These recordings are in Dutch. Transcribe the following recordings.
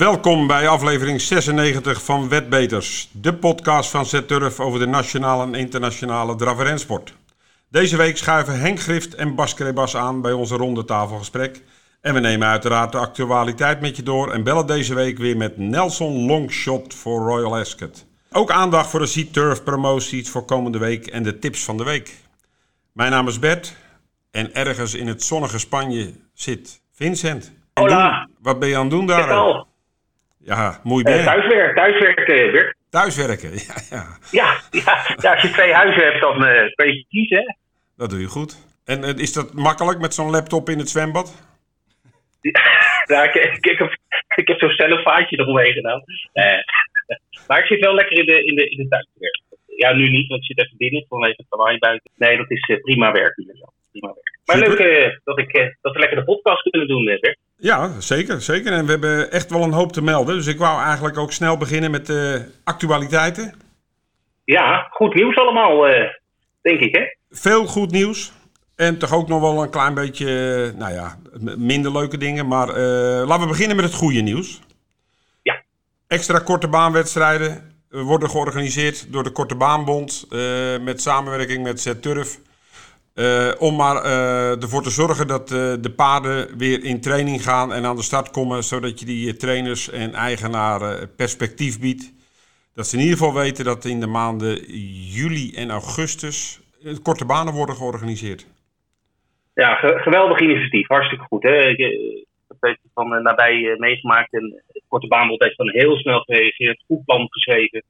Welkom bij aflevering 96 van Wetbeters, de podcast van Z-Turf over de nationale en internationale draverrensport. Deze week schuiven Henk Grift en Bas Krebas aan bij onze rondetafelgesprek. En we nemen uiteraard de actualiteit met je door en bellen deze week weer met Nelson Longshot voor Royal Ascot. Ook aandacht voor de Z-Turf promoties voor komende week en de tips van de week. Mijn naam is Bert en ergens in het zonnige Spanje zit Vincent. Hola. Wat ben je aan het doen daar? Ja, mooi ben je. Thuiswerken, Bert. Thuiswerken, ja. Ja, als je twee huizen hebt, dan kun je kiezen. Dat doe je goed. En is dat makkelijk met zo'n laptop in het zwembad? Ja, ik heb zo'n cellofaantje eromheen gedaan. Maar ik zit wel lekker in de thuiswerk. Ja, nu niet, want ik zit even binnen vanwege het lawaai buiten. Nee, dat is prima werk hier zo. Maar leuk dat we lekker de podcast kunnen doen, Bert. Ja, zeker. En we hebben echt wel een hoop te melden. Dus ik wou eigenlijk ook snel beginnen met actualiteiten. Ja, goed nieuws allemaal, denk ik, hè? Veel goed nieuws. En toch ook nog wel een klein beetje, minder leuke dingen. Maar laten we beginnen met het goede nieuws. Ja. Extra korte baanwedstrijden worden georganiseerd door de Korte Baanbond. Met samenwerking met Z-Turf. Om ervoor te zorgen dat de paarden weer in training gaan en aan de start komen, zodat je die trainers en eigenaren perspectief biedt. Dat ze in ieder geval weten dat in de maanden juli en augustus korte banen worden georganiseerd. Ja, geweldig initiatief. Hartstikke goed. Hè? Dat heeft van nabij meegemaakt. En de Korte Baanbond heeft dan heel snel gereageerd. Goed plan geschreven.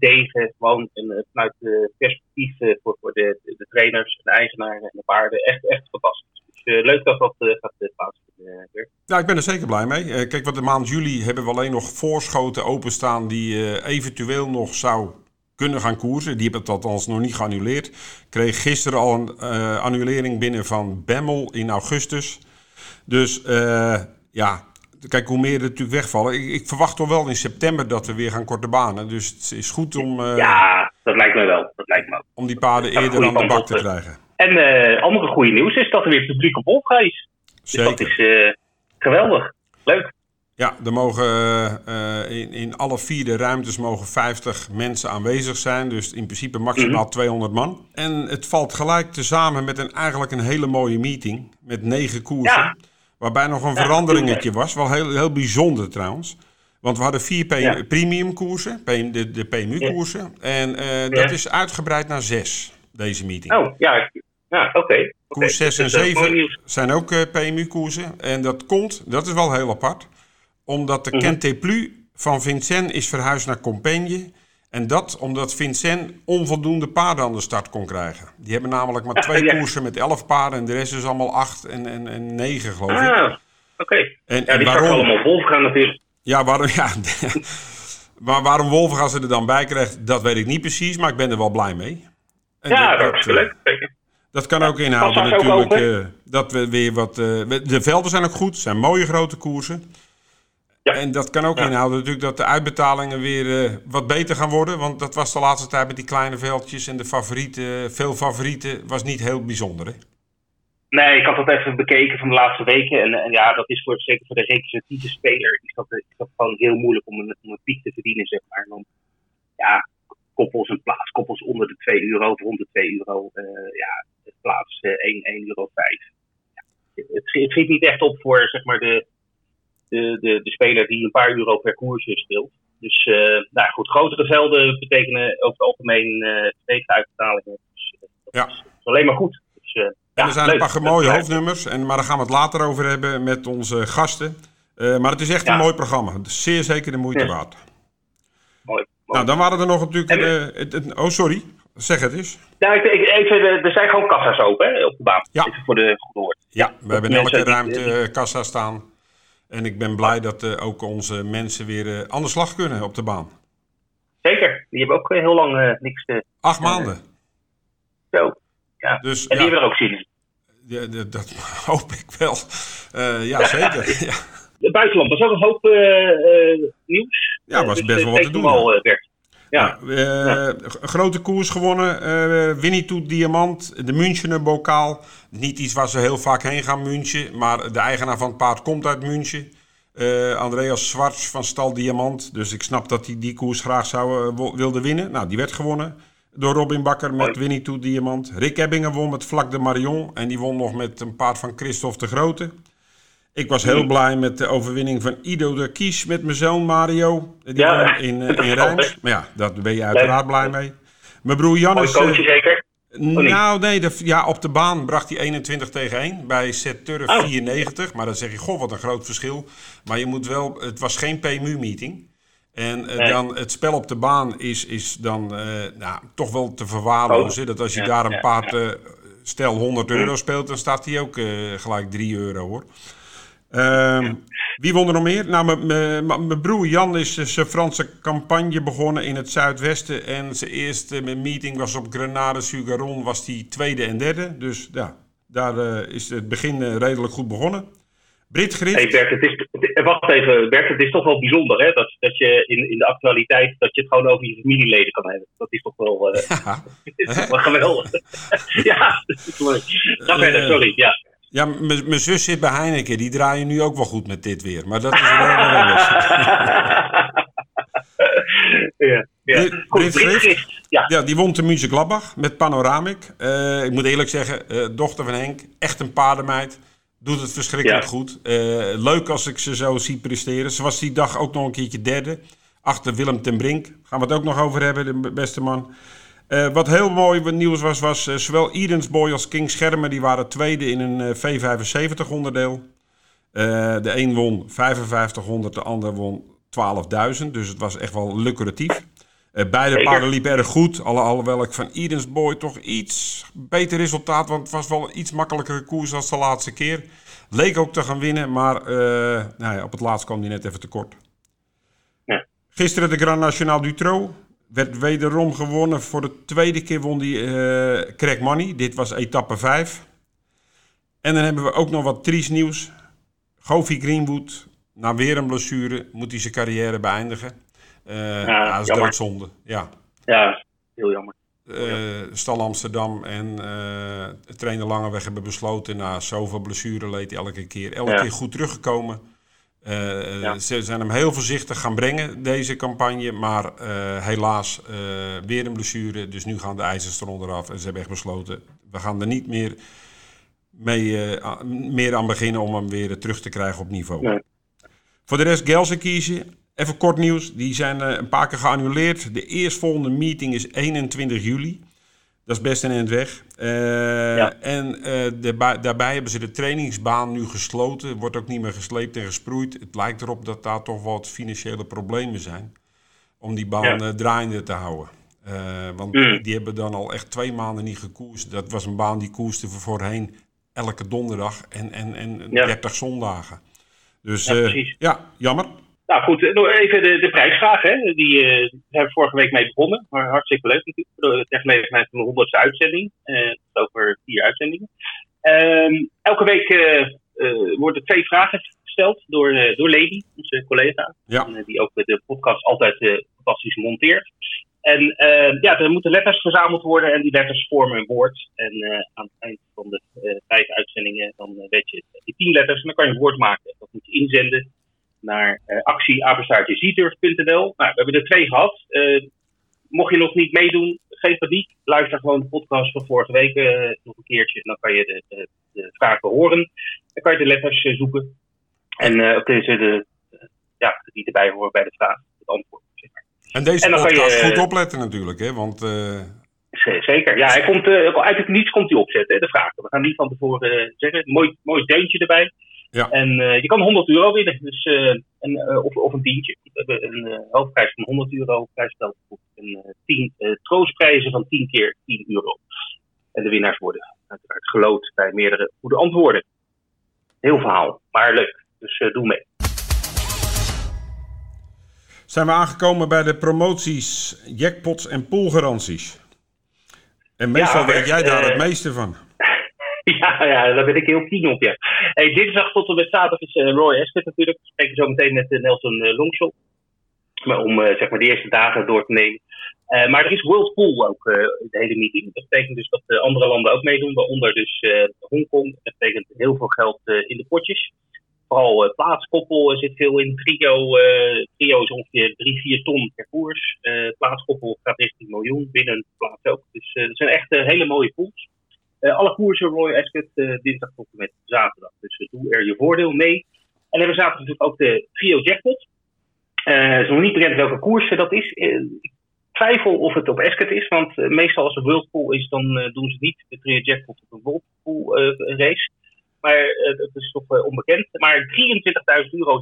Gedegen, gewoon vanuit perspectief voor de trainers, de eigenaren en de paarden. Echt fantastisch. Dus leuk dat dat gaat plaatsvinden. Ja, ik ben er zeker blij mee. Kijk, wat de maand juli hebben we alleen nog voorschoten openstaan die eventueel nog zou kunnen gaan koersen. Die hebben dat althans nog niet geannuleerd. Ik kreeg gisteren al een annulering binnen van Bemmel in augustus. Dus ja. Kijk, hoe meer er natuurlijk wegvallen. Ik verwacht toch wel in september dat we weer gaan korte banen. Dus het is goed om... ja, dat lijkt me wel. Om die paarden eerder aan de bak te krijgen. En andere goede nieuws is dat er weer publiek op Olga is. Zeker. Dus dat is geweldig. Leuk. Ja, er mogen in alle vier de ruimtes mogen 50 mensen aanwezig zijn. Dus in principe maximaal 200 man. En het valt gelijk tezamen met eigenlijk een hele mooie meeting. Met 9 koersen. Ja. Waarbij nog een veranderingetje was. Wel heel, heel bijzonder trouwens. Want we hadden 4 premium koersen. De PMU koersen. En dat is uitgebreid naar 6. Deze meeting. Oh, ja oké. Koers 6 en 7 zijn ook PMU koersen. En dat komt, dat is wel heel apart. Omdat de Quinte Plus van Vincent is verhuisd naar Compenje. En dat omdat Vincent onvoldoende paarden aan de start kon krijgen. Die hebben namelijk maar 2 koersen met 11 paarden. En de rest is allemaal 8 en 9, geloof ik. Ah, oké. Okay. En die waarom... allemaal Wolfgang natuurlijk. Ja, waarom Wolfgang ze er dan bij krijgt, dat weet ik niet precies. Maar ik ben er wel blij mee. En ja, dat is leuk. Dat kan ook inhouden natuurlijk. Ook dat we weer wat... de velden zijn ook goed. Zijn mooie grote koersen. Ja. En dat kan ook inhouden natuurlijk dat de uitbetalingen weer wat beter gaan worden. Want dat was de laatste tijd met die kleine veldjes en de favorieten. Veel favorieten was niet heel bijzonder, hè? Nee, ik had dat even bekeken van de laatste weken. En ja, dat is zeker voor de recreatieve speler is dat gewoon heel moeilijk om een piek te verdienen, zeg maar. Want ja, koppels onder de €2 of rond de €2. Plaats €1,05. Ja, het schiet niet echt op voor, zeg maar, de speler die een paar euro per koers speelt. Dus goed, grotere velden betekenen over het algemeen betere uitbetalingen. Dus dat is alleen maar goed. Dus, en er zijn leuk. Een paar mooie hoofdnummers, maar daar gaan we het later over hebben met onze gasten. Maar het is echt een mooi programma. Zeer zeker de moeite waard. Mooi. Nou, dan waren er nog natuurlijk... oh, sorry. Zeg het eens. Nou, er zijn gewoon kassa's open, hè, op de baan. Ja. Even voor de goede hoort. Ja, we hebben in elke ruimte kassa staan. En ik ben blij dat ook onze mensen weer aan de slag kunnen op de baan. Zeker. Die hebben ook heel lang niks te... 8 maanden. Zo. Ja. Dus, en die hebben er ook zin in. Ja, dat hoop ik wel. Zeker. Ja. Het buitenland was ook een hoop nieuws. Ja, was best wel wat te doen. Grote koers gewonnen. Winnie-Toet Diamant, de Münchener bokaal. Niet iets waar ze heel vaak heen gaan, München. Maar de eigenaar van het paard komt uit München. Andreas Schwarz van Stal Diamant. Dus ik snap dat hij die koers graag wilde winnen. Nou, die werd gewonnen door Robin Bakker met Winnie to Diamant. Rick Ebbingen won met Vlak de Marion. En die won nog met een paard van Christophe de Grote. Ik was heel blij met de overwinning van Ido de Kies met mijn zoon Mario. Die in Rijms. Maar ja, daar ben je uiteraard blij mee. Mijn broer Jannes... Mooi coach zeker? Nou, nee, op de baan bracht hij 21-1 bij Z-Turf 94. Maar dan zeg je, goh, wat een groot verschil. Maar je moet wel... Het was geen PMU-meeting. En dan het spel op de baan is dan toch wel te verwaarlozen. Dat als je daar een paard, stel €100 speelt, dan staat hij ook gelijk €3 hoor. Wie won er nog meer? Nou, mijn broer Jan is zijn Franse campagne begonnen in het Zuidwesten. En zijn eerste meeting was op Grenade-Sugaron, was die tweede en derde. Dus ja, daar is het begin redelijk goed begonnen. Brit Grift. Hey Bert, het is toch wel bijzonder hè? Dat je in de actualiteit dat je het gewoon over je familieleden kan hebben. Dat is toch wel, wel geweldig. Ja, dat is leuk. Ga verder, sorry. Ja. Ja, mijn zus zit bij Heineken. Die draaien nu ook wel goed met dit weer. Maar dat is wel anders. Brit Grift, die won de Mönchengladbach met Panoramic. Ik moet eerlijk zeggen, dochter van Henk, echt een paardenmeid. Doet het verschrikkelijk goed. Leuk als ik ze zo zie presteren. Ze was die dag ook nog een keertje derde. Achter Willem ten Brink. Gaan we het ook nog over hebben, de beste man. Wat heel mooi nieuws was zowel Edensboy als King Schermen, die waren tweede in een V75 onderdeel. De een won 5500, de ander won 12.000. Dus het was echt wel lucratief. Beide paarden liepen erg goed. Alhoewel ik van Edensboy toch iets beter resultaat, want het was wel een iets makkelijkere koers dan de laatste keer. Leek ook te gaan winnen, maar op het laatst kwam hij net even tekort. Ja. Gisteren de Grand National du Trot. Werd wederom gewonnen. Voor de tweede keer won die Crack Money. Dit was etappe 5. En dan hebben we ook nog wat triest nieuws. Goofy Greenwood, na weer een blessure, moet hij zijn carrière beëindigen. Dat is doodzonde. Ja, heel jammer. Stal Amsterdam en trainer Langeweg hebben besloten, na zoveel blessure leed hij elke keer goed teruggekomen. Ze zijn hem heel voorzichtig gaan brengen, deze campagne. Maar helaas weer een blessure. Dus nu gaan de ijzers eronder af. En ze hebben echt besloten, we gaan er niet meer aan beginnen om hem weer terug te krijgen op niveau. Nee. Voor de rest Gelsenkirchen. Even kort nieuws. Die zijn een paar keer geannuleerd. De eerstvolgende meeting is 21 juli. Dat is best een eind weg. Daarbij hebben ze de trainingsbaan nu gesloten. Wordt ook niet meer gesleept en gesproeid. Het lijkt erop dat daar toch wat financiële problemen zijn. Om die baan draaiende te houden. Want die hebben dan al echt 2 maanden niet gekoerst. Dat was een baan die koerste voorheen elke donderdag en 30 zondagen. Dus jammer. Nou goed, even de prijsvraag. Hè. Die zijn we vorige week mee begonnen. Maar hartstikke leuk natuurlijk. Het is mijn 100ste uitzending. Over 4 uitzendingen. Elke week worden 2 vragen gesteld door Lady, onze collega. Ja. Die ook de podcast altijd fantastisch monteert. En er moeten letters verzameld worden. En die letters vormen een woord. En aan het eind van de 5 uitzendingen, dan weet je die 10 letters. En dan kan je een woord maken. Dat moet je inzenden naar actie Z-Turf.nl. Nou, we hebben er 2 gehad. Mocht je nog niet meedoen, geen paniek. Luister gewoon de podcast van vorige week nog een keertje. Dan kan je de vragen horen. Dan kan je de letters zoeken. En die erbij horen bij de vraag. Het antwoord. Zeg maar. En deze podcast goed opletten natuurlijk. Hè? Want, zeker. Ja, hij komt, uit het niets komt hij opzetten. Hè, de vragen. We gaan die van tevoren zeggen. Mooi deuntje erbij. Ja. En je kan €100 winnen, dus, of een tientje. We hebben een hoofdprijs van €100, prijsspel en 10 troostprijzen van 10 keer €10. En de winnaars worden uiteraard geloot bij meerdere goede antwoorden. Heel verhaal, maar leuk. Dus doe mee. Zijn we aangekomen bij de promoties, jackpots en poolgaranties. En meestal weet jij daar het meeste van. Ja, daar ben ik heel keen op, ja. Hey, dinsdag tot en met zaterdag is Royal Ascot natuurlijk. We spreken zo meteen met Nelson Longshot. Om de eerste dagen door te nemen. Maar er is World Pool ook, de hele meeting. Dat betekent dus dat andere landen ook meedoen. Waaronder dus Hongkong. Dat betekent heel veel geld in de potjes. vooral plaatskoppel zit veel in. Trio is ongeveer 3-4 ton per koers. Plaatskoppel gaat richting miljoen, binnen plaats ook. Dus het zijn echt hele mooie pools. Alle koersen Royal Ascot dinsdag tot en met zaterdag. Dus doe er je voordeel mee. En dan hebben we zaterdag natuurlijk ook de Trio Jackpot. Het is nog niet bekend welke koers dat is. Ik twijfel of het op Ascot is, want meestal als er Whirlpool is, dan doen ze niet de Trio Jackpot op een Whirlpool race. Maar dat is toch onbekend. Maar €23.000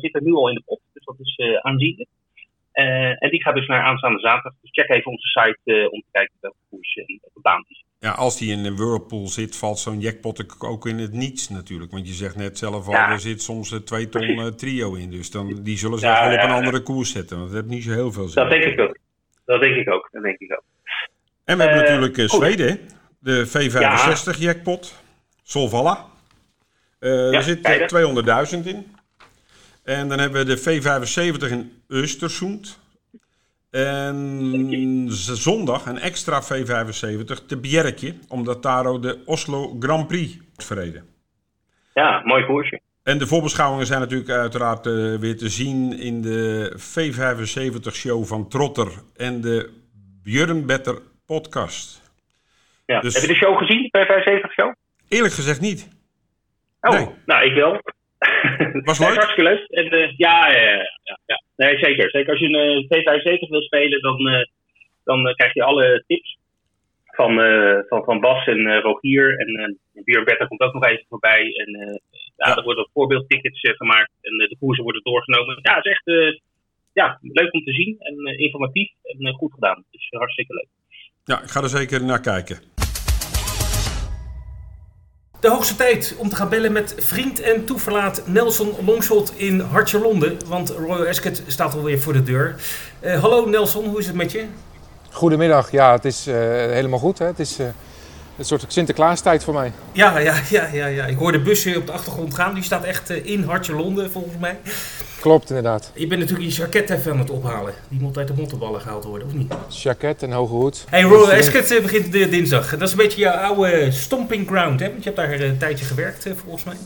zit er nu al in de pot, dus dat is aanzienlijk. En die gaat dus naar aanstaande zaterdag. Dus check even onze site om te kijken welke koers en welke baan is. Ja, als die in een Whirlpool zit, valt zo'n jackpot ook in het niets natuurlijk. Want je zegt net zelf al, er zit soms 2 ton Trio in. Dus dan, die zullen ze wel op een andere koers zetten. Want dat heeft niet zo heel veel zin. Dat denk ik ook. En we hebben natuurlijk Zweden, de V65 jackpot. Solvalla. Er zit 200.000 in. En dan hebben we de V75 in Östersund. En zondag een extra V75 te Bjerke, omdat Taro de Oslo Grand Prix wordt verreden. Ja, mooi koersje. En de voorbeschouwingen zijn natuurlijk uiteraard weer te zien in de V75-show van Trotter en de Björn Better podcast. Ja. Dus... Heb je de show gezien, de V75-show? Eerlijk gezegd niet. Oh, nee. Nou, ik wel. Was leuk? Hartstikke leuk. En, ja. Nee, zeker. Zeker als je een V75 wil spelen, dan krijg je alle tips van Bas en Rogier. En Björn Better komt ook nog even voorbij. En er worden voorbeeldtickets gemaakt en de koersen worden doorgenomen. Ja, het is echt leuk om te zien en informatief en goed gedaan. Dus hartstikke leuk. Ja, ik ga er zeker naar kijken. De hoogste tijd om te gaan bellen met vriend en toeverlaat Nelson Longshot in hartje Londen. Want Royal Ascot staat alweer voor de deur. Hallo Nelson, hoe is het met je? Goedemiddag, ja het is helemaal goed. Hè? Het is een soort Sinterklaastijd voor mij. Ja. Ik hoor de bus op de achtergrond gaan. Die staat echt in hartje Londen volgens mij. Klopt inderdaad. Je bent natuurlijk je jacket even aan het ophalen. Die moet uit de mottenballen gehaald worden, of niet? Jacket en hoge hoed. Hey, Royal Ascot begint dinsdag. Dat is een beetje jouw oude stomping ground, hè? Want je hebt daar een tijdje gewerkt, volgens mij.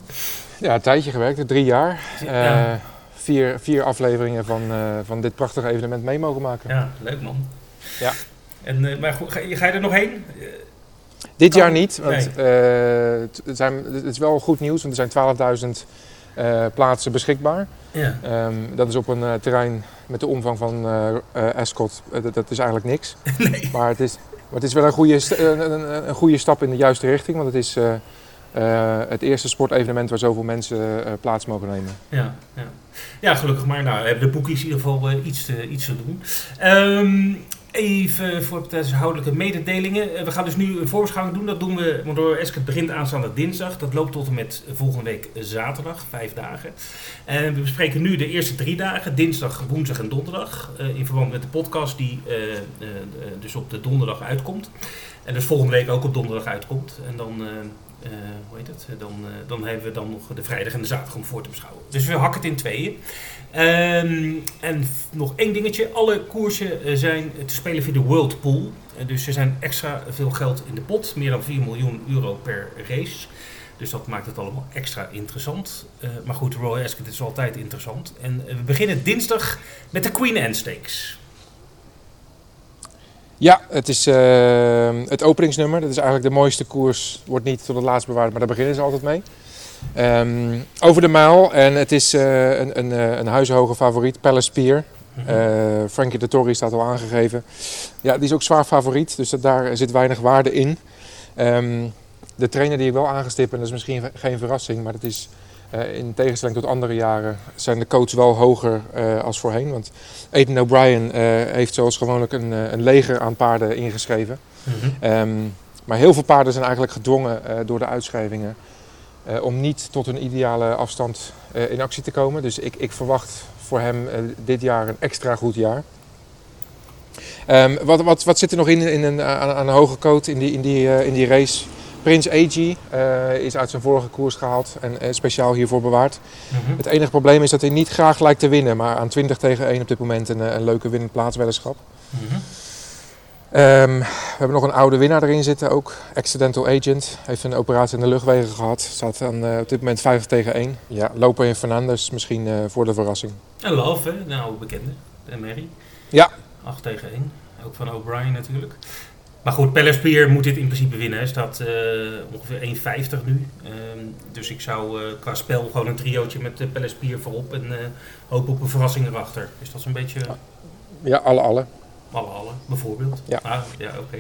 Ja, een tijdje gewerkt. 3 jaar. Ja. Vier afleveringen van dit prachtige evenement mee mogen maken. Ja, leuk man. Ja. En, maar goed, ga je er nog heen? Dit jaar niet, want het is wel goed nieuws, want er zijn 12.000 plaatsen beschikbaar. Ja. Dat is op een terrein met de omvang van Ascot. Dat is eigenlijk niks. Nee. Maar het is wel een goede stap in de juiste richting, want het is het eerste sportevenement waar zoveel mensen plaats mogen nemen. Ja, gelukkig maar. Nou, we hebben de boekies in ieder geval iets te doen. Even voor de huishoudelijke mededelingen. We gaan dus nu een voorbeschouwing doen. Dat doen we, want Royal Ascot begint aanstaande dinsdag. Dat loopt tot en met volgende week zaterdag, 5 dagen. En we bespreken nu de eerste 3 dagen. Dinsdag, woensdag en donderdag. In verband met de podcast die dus op de donderdag uitkomt. En dus volgende week ook op donderdag uitkomt. En dan... hoe heet het? Dan hebben we dan nog de vrijdag en de zaterdag om voor te beschouwen. Dus we hakken het in tweeën. En nog één dingetje. Alle koersen zijn te spelen via de Whirlpool. Dus er zijn extra veel geld in de pot. Meer dan €4 miljoen per race. Dus dat maakt het allemaal extra interessant. Maar goed, Royal Ascot is altijd interessant. En we beginnen dinsdag met de Queen Anne Stakes. Ja, het is het openingsnummer. Dat is eigenlijk de mooiste koers. Wordt niet tot het laatst bewaard, maar daar beginnen ze altijd mee. Over de mijl. En het is een huishoge favoriet, Palace Pier. Frankie Dettori staat al aangegeven. Ja, die is ook zwaar favoriet, dus daar zit weinig waarde in. De trainer die ik wel aangestipt, en dat is misschien geen verrassing, maar dat is... in tegenstelling tot andere jaren zijn de coaches wel hoger als voorheen. Want Aidan O'Brien heeft zoals gewoonlijk een leger aan paarden ingeschreven. Mm-hmm. Maar heel veel paarden zijn eigenlijk gedwongen door de uitschrijvingen om niet tot hun ideale afstand in actie te komen. Dus ik verwacht voor hem dit jaar een extra goed jaar. Wat zit er nog aan een hoge coat in die race? Prins AG is uit zijn vorige koers gehaald en speciaal hiervoor bewaard. Mm-hmm. Het enige probleem is dat hij niet graag lijkt te winnen, maar aan 20 tegen 1 op dit moment een leuke winnend plaatsweddenschap. Mm-hmm. We hebben nog een oude winnaar erin zitten ook. Accidental Agent. Heeft een operatie in de luchtwegen gehad. Staat aan, op dit moment 50-1. Ja, Loper in Fernandes misschien voor de verrassing. En Love, hè? De oude bekende. En Mary. Ja. 8-1. Ook van O'Brien natuurlijk. Maar goed, Palace Pier moet dit in principe winnen. Hij staat ongeveer 1,50 nu. Dus ik zou qua spel gewoon een triootje met Palace Pier voorop. En hopen op een verrassing erachter. Is dat zo'n beetje... Ja, alle. Alle, bijvoorbeeld. Ja. Ah, ja, oké.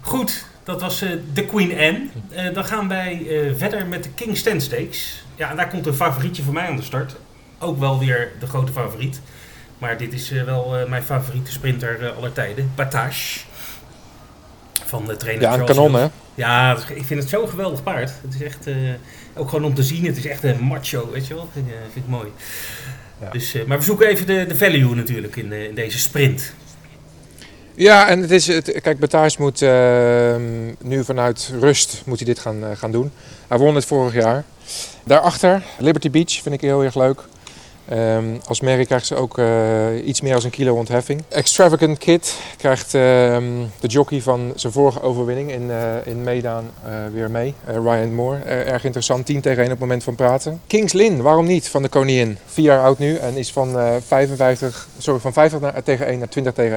Goed, dat was de Queen Anne. Dan gaan wij verder met de Kings Lynn Stakes. Ja, en daar komt een favorietje voor mij aan de start. Ook wel weer de grote favoriet. Maar dit is wel mijn favoriete sprinter aller tijden. Battaash. Van de trainer Charles. Ja, een kanon, hè? Ja, ik vind het zo'n geweldig paard. Het is echt, ook gewoon om te zien, het is echt een macho, weet je wel. Vind ik mooi. Ja. Dus, maar we zoeken even de value natuurlijk in deze sprint. Ja, en het is, kijk, Battaash moet nu vanuit rust moet hij dit gaan doen. Hij won het vorig jaar. Daarachter, Liberty Beach, vind ik heel erg leuk. Als Mary krijgt ze ook iets meer dan een kilo ontheffing. Extravagant Kid krijgt de jockey van zijn vorige overwinning in Medan weer mee. Ryan Moore, erg interessant. 10-1 op het moment van praten. Kings Lynn, waarom niet? Van de koningin. 4 jaar oud nu en is van 50-1 naar 20-1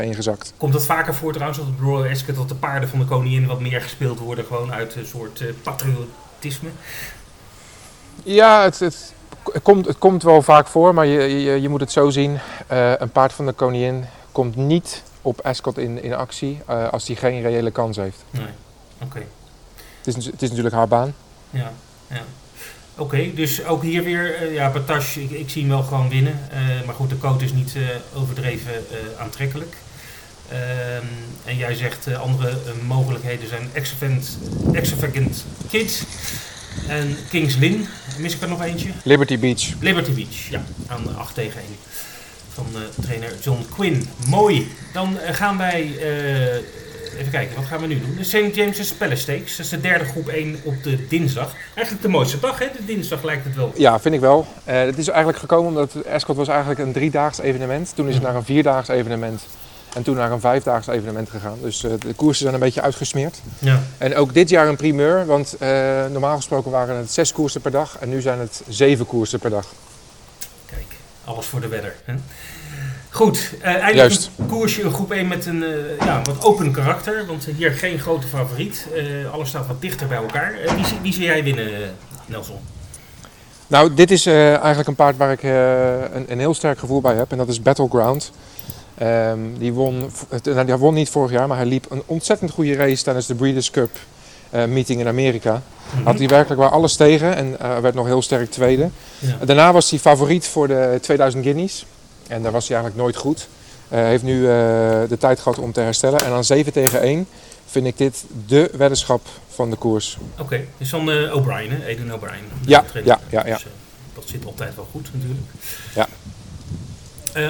gezakt. Komt dat vaker voor trouwens op de Royal Ascot dat de paarden van de koningin wat meer gespeeld worden? Gewoon uit een soort patriotisme? Ja, Het komt wel vaak voor, maar je moet het zo zien. Een paard van de koningin komt niet op Ascot in actie als hij geen reële kans heeft. Nee, oké. Het is natuurlijk haar baan. Ja. Oké, dus ook hier weer, Battaash, ik zie hem wel gewoon winnen. Maar goed, de coat is niet overdreven aantrekkelijk. En jij zegt andere mogelijkheden zijn Extravagant Kids. En Kings Lynn, mis ik er nog eentje? Liberty Beach, ja, aan 8-1 van trainer John Quinn. Mooi, dan gaan wij, even kijken, wat gaan we nu doen? De St. James's Palace Stakes, dat is de derde groep 1 op de dinsdag. Eigenlijk de mooiste dag, hè? De dinsdag lijkt het wel. Ja, vind ik wel. Het is eigenlijk gekomen omdat Ascot was eigenlijk een 3-daags evenement. Toen is het naar een 4-daags evenement. En toen naar een 5-daags evenement gegaan. Dus de koersen zijn een beetje uitgesmeerd. Ja. En ook dit jaar een primeur, want normaal gesproken waren het 6 koersen per dag. En nu zijn het 7 koersen per dag. Kijk, alles voor de wedder. Hè? Goed, eindelijk een koersje in groep 1 met een wat open karakter. Want hier geen grote favoriet. Alles staat wat dichter bij elkaar. Wie zie jij winnen, Nelson? Nou, dit is eigenlijk een paard waar ik een heel sterk gevoel bij heb. En dat is Battleground. Die won niet vorig jaar, maar hij liep een ontzettend goede race tijdens de Breeders' Cup meeting in Amerika. Mm-hmm. Had hij werkelijk waar alles tegen en werd nog heel sterk tweede. Ja. Daarna was hij favoriet voor de 2000 guineas en daar was hij eigenlijk nooit goed. Heeft nu de tijd gehad om te herstellen en aan 7-1 vind ik dit de weddenschap van de koers. Oké, dus van O'Brien, hè? Aidan O'Brien. Ja. Dus, dat zit altijd wel goed natuurlijk. Ja.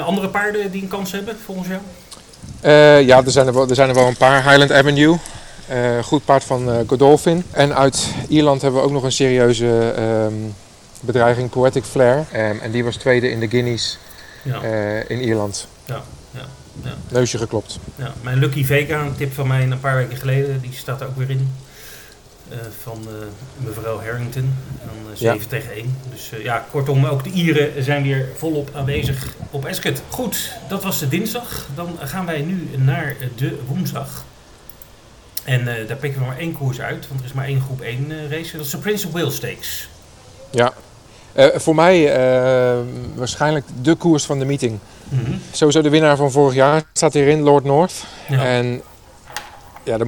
Andere paarden die een kans hebben, volgens jou? Er zijn er wel een paar. Highland Avenue, goed paard van Godolphin. En uit Ierland hebben we ook nog een serieuze bedreiging, Poetic Flair. En die was tweede in de Guineas in Ierland. Ja. Neusje geklopt. Ja, mijn Lucky Vega, een tip van mij een paar weken geleden, die staat er ook weer in. Van mevrouw Harrington, van 7-1. Dus kortom, ook de Ieren zijn weer volop aanwezig op Ascot. Goed, dat was de dinsdag. Dan gaan wij nu naar de woensdag. En daar pikken we maar 1 koers uit, want er is maar 1 groep 1 race. Dat is de Prince of Wales Stakes. Ja, voor mij waarschijnlijk de koers van de meeting. Mm-hmm. Sowieso de winnaar van vorig jaar staat hierin, Lord North. Ja. En er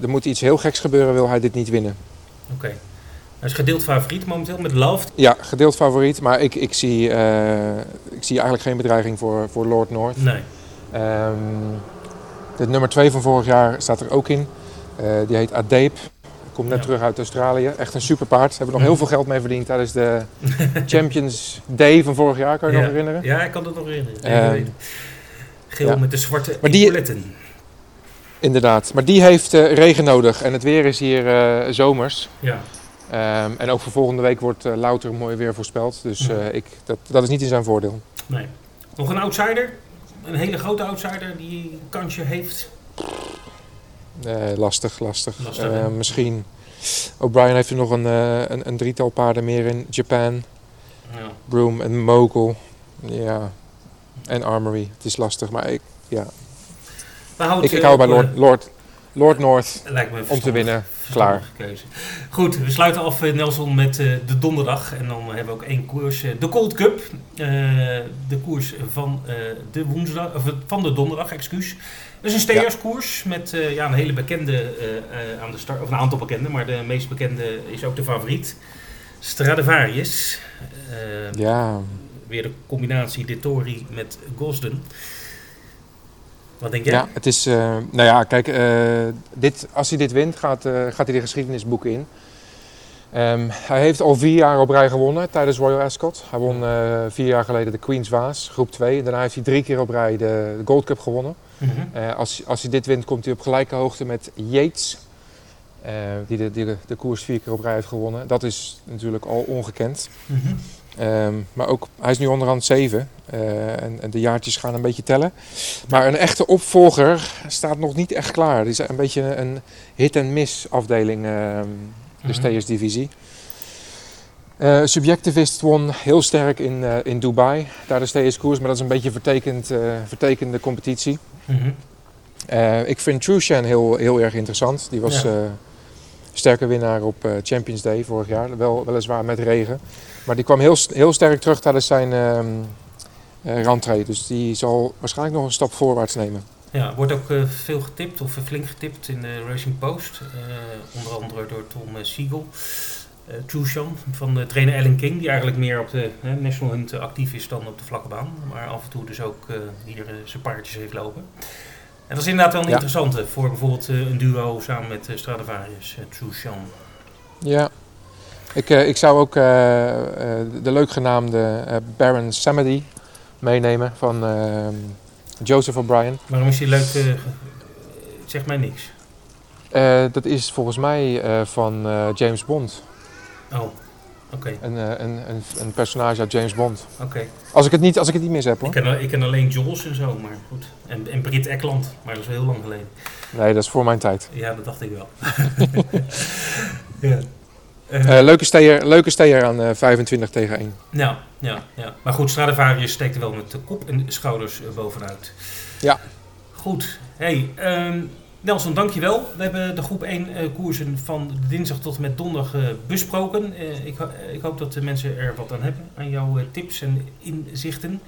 moet iets heel geks gebeuren, wil hij dit niet winnen. Oké. Hij is gedeeld favoriet momenteel met Love. Ja, gedeeld favoriet, maar ik zie eigenlijk geen bedreiging voor Lord North. Nee. De nummer 2 van vorig jaar staat er ook in. Die heet Adeep. Komt net terug uit Australië. Echt een super paard. Hebben we nog heel veel geld mee verdiend tijdens de Champions Day van vorig jaar. Kan je nog herinneren? Ja, ik kan dat nog herinneren. Geel met de zwarte epauletten. Inderdaad, maar die heeft regen nodig en het weer is hier zomers. Ja. En ook voor volgende week wordt louter mooi weer voorspeld, dus dat is niet in zijn voordeel. Nee. Nog een outsider, een hele grote outsider die een kansje heeft. Lastig. Misschien. O'Brien heeft er nog een drietal paarden meer in. Japan, ja. Broom en Mogul. Ja. En Armory. Het is lastig, maar ik, ja. Ik hou bij Lord North om te winnen. Klaar. Keuze. Goed, we sluiten af, Nelson, met de donderdag. En dan hebben we ook één koers. De Gold Cup. De koers van de woensdag, of van de donderdag, excuus. Dus een steerskoers met een hele bekende aan de start. Of een aantal bekende, maar de meest bekende is ook de favoriet. Stradivarius. Weer de combinatie Dettori met Gosden. Wat denk jij? Ja, het is, kijk, als hij dit wint, gaat hij de geschiedenisboek in. Hij heeft al 4 jaar op rij gewonnen tijdens Royal Ascot. Hij won 4 jaar geleden de Queen's Waas, groep 2. En daarna heeft hij 3 keer op rij de Gold Cup gewonnen. Mm-hmm. Als hij dit wint, komt hij op gelijke hoogte met Yates. Die de koers 4 keer op rij heeft gewonnen. Dat is natuurlijk al ongekend. Mm-hmm. Maar ook, hij is nu onderhand 7 en de jaartjes gaan een beetje tellen. Maar een echte opvolger staat nog niet echt klaar. Het is een beetje een hit-and-miss afdeling, de steersdivisie. Subjectivist won heel sterk in Dubai, daar de steerskoers. Maar dat is een beetje vertekende competitie. Mm-hmm. Ik vind Trueshan heel, heel erg interessant. Die was sterke winnaar op Champions Day vorig jaar, weliswaar met regen. Maar die kwam heel, heel sterk terug tijdens zijn rentree. Dus die zal waarschijnlijk nog een stap voorwaarts nemen. Ja, wordt ook veel getipt of flink getipt in de Racing Post. Onder andere door Tom Siegel. Trueshan van de trainer Alan King, die eigenlijk meer op de National Hunt actief is dan op de vlakke baan. Maar af en toe dus ook hier zijn paardjes heeft lopen. En dat is inderdaad wel een interessante voor bijvoorbeeld een duo samen met Stradivarius, Trueshan. Ja, ik zou ook de leukgenaamde Baron Samedi meenemen van Joseph O'Brien. Waarom is die leuk? Zeg mij niks. Dat is volgens mij van James Bond. Oh, oké. Okay. Een personage uit James Bond. Oké. Okay. Als ik het niet mis heb hoor. Ik ken alleen Jaws en zo, maar goed. En Britt Ekland, maar dat is heel lang geleden. Nee, dat is voor mijn tijd. Ja, dat dacht ik wel. Ja. Leuke steer aan 25-1. Nou, ja. Maar goed, Stradivarius steekt er wel met de kop en de schouders bovenuit. Ja. Goed. Hey, Nelson, dankjewel. We hebben de groep 1 koersen van dinsdag tot en met donderdag besproken. Ik hoop dat de mensen er wat aan hebben, aan jouw tips en inzichten.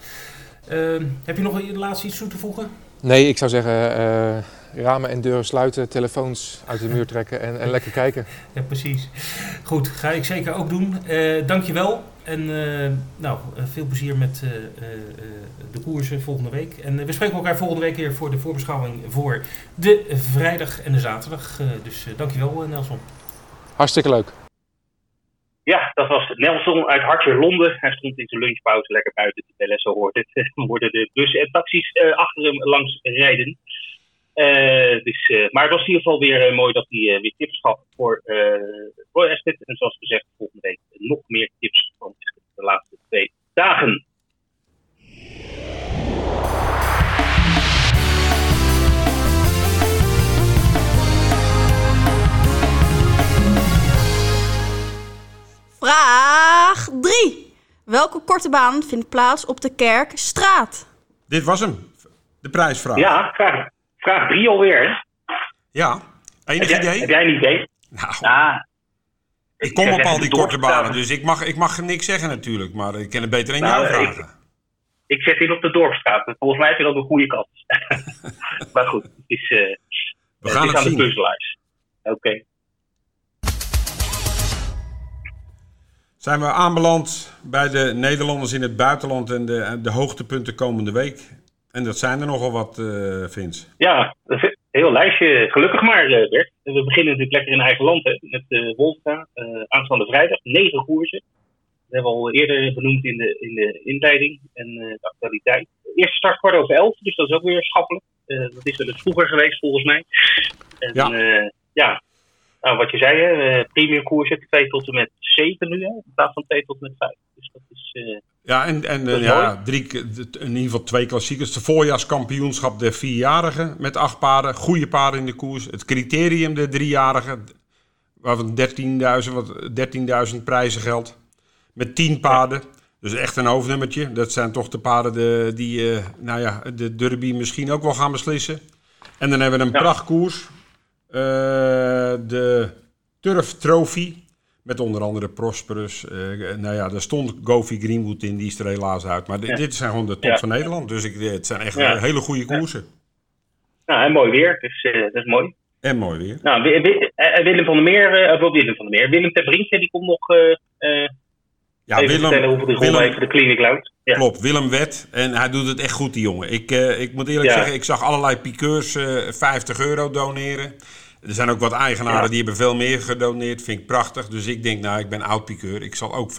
Heb je nog laatst iets toe te voegen? Nee, ik zou zeggen ramen en deuren sluiten, telefoons uit de muur trekken en lekker kijken. Ja, precies. Goed, ga ik zeker ook doen. Dankjewel en veel plezier met de koersen volgende week. En we spreken elkaar volgende week weer voor de voorbeschouwing voor de vrijdag en de zaterdag. Dus dankjewel Nelson. Hartstikke leuk. Ja, dat was Nelson uit hartje Londen. Hij stond in zijn lunchpauze lekker buiten te bellen, zo hoort het. Worden de bussen en taxis achter hem langs rijden. Maar het was in ieder geval weer mooi dat hij weer tips gaf voor Royal Ascot. En zoals gezegd, volgende week nog meer tips van de laatste 2 dagen. Vraag 3. Welke korte baan vindt plaats op de Kerkstraat? Dit was hem. De prijsvraag. Ja, vraag 3 alweer. Hè? Ja. Heb jij een idee? Nou, ik kom op al die korte banen, dus ik mag niks zeggen natuurlijk. Maar ik kan het beter in jou vragen. Ik zet in op de Dorpstraat. Volgens mij heb je dat een goede kans. Maar goed, het is, we gaan het aan zien. De puzzelaars. Oké. Okay. Zijn we aanbeland bij de Nederlanders in het buitenland en de hoogtepunten komende week? En dat zijn er nogal wat, Vince. Ja, een heel lijstje. Gelukkig maar, Bert. We beginnen natuurlijk lekker in eigen land, hè, met Wolfga. Aanstaande vrijdag, 9 koersen. Dat hebben we al eerder benoemd in de inleiding en de actualiteit. De eerste start 11:15, dus dat is ook weer schappelijk. Dat is wel eens vroeger geweest, volgens mij. En, Nou, wat je zei, hè, premium koersen 2 tot en met 7 nu, hè, in plaats van 2 tot en met 5. Dus dat is Ja, en ja, in ieder geval 2 klassiekers. De voorjaarskampioenschap der 4-jarigen met 8 paarden. Goede paarden in de koers. Het criterium der 3-jarigen, waarvan 13.000 prijzen geldt. Met 10 paarden. Dus echt een hoofdnummertje. Dat zijn toch de paarden die de derby misschien ook wel gaan beslissen. En dan hebben we een prachtkoers. De Turf Trophy. Met onder andere Prosperous. Daar stond Govi Greenwood in. Die is er helaas uit. Maar dit zijn gewoon de top van Nederland. Dus het zijn echt hele goede koersen. Nou, en mooi weer. Dus dat is mooi. En mooi weer. Nou, Willem ter Brink, die komt nog... even vertellen hoeveel die rol heeft voor de kliniek loopt. Ja. Klopt, Willem Wet. En hij doet het echt goed, die jongen. Ik moet eerlijk zeggen, ik zag allerlei piqueurs €50 doneren. Er zijn ook wat eigenaren die hebben veel meer gedoneerd. Vind ik prachtig. Dus ik denk, ik ben oud-piqueur. Ik zal ook €50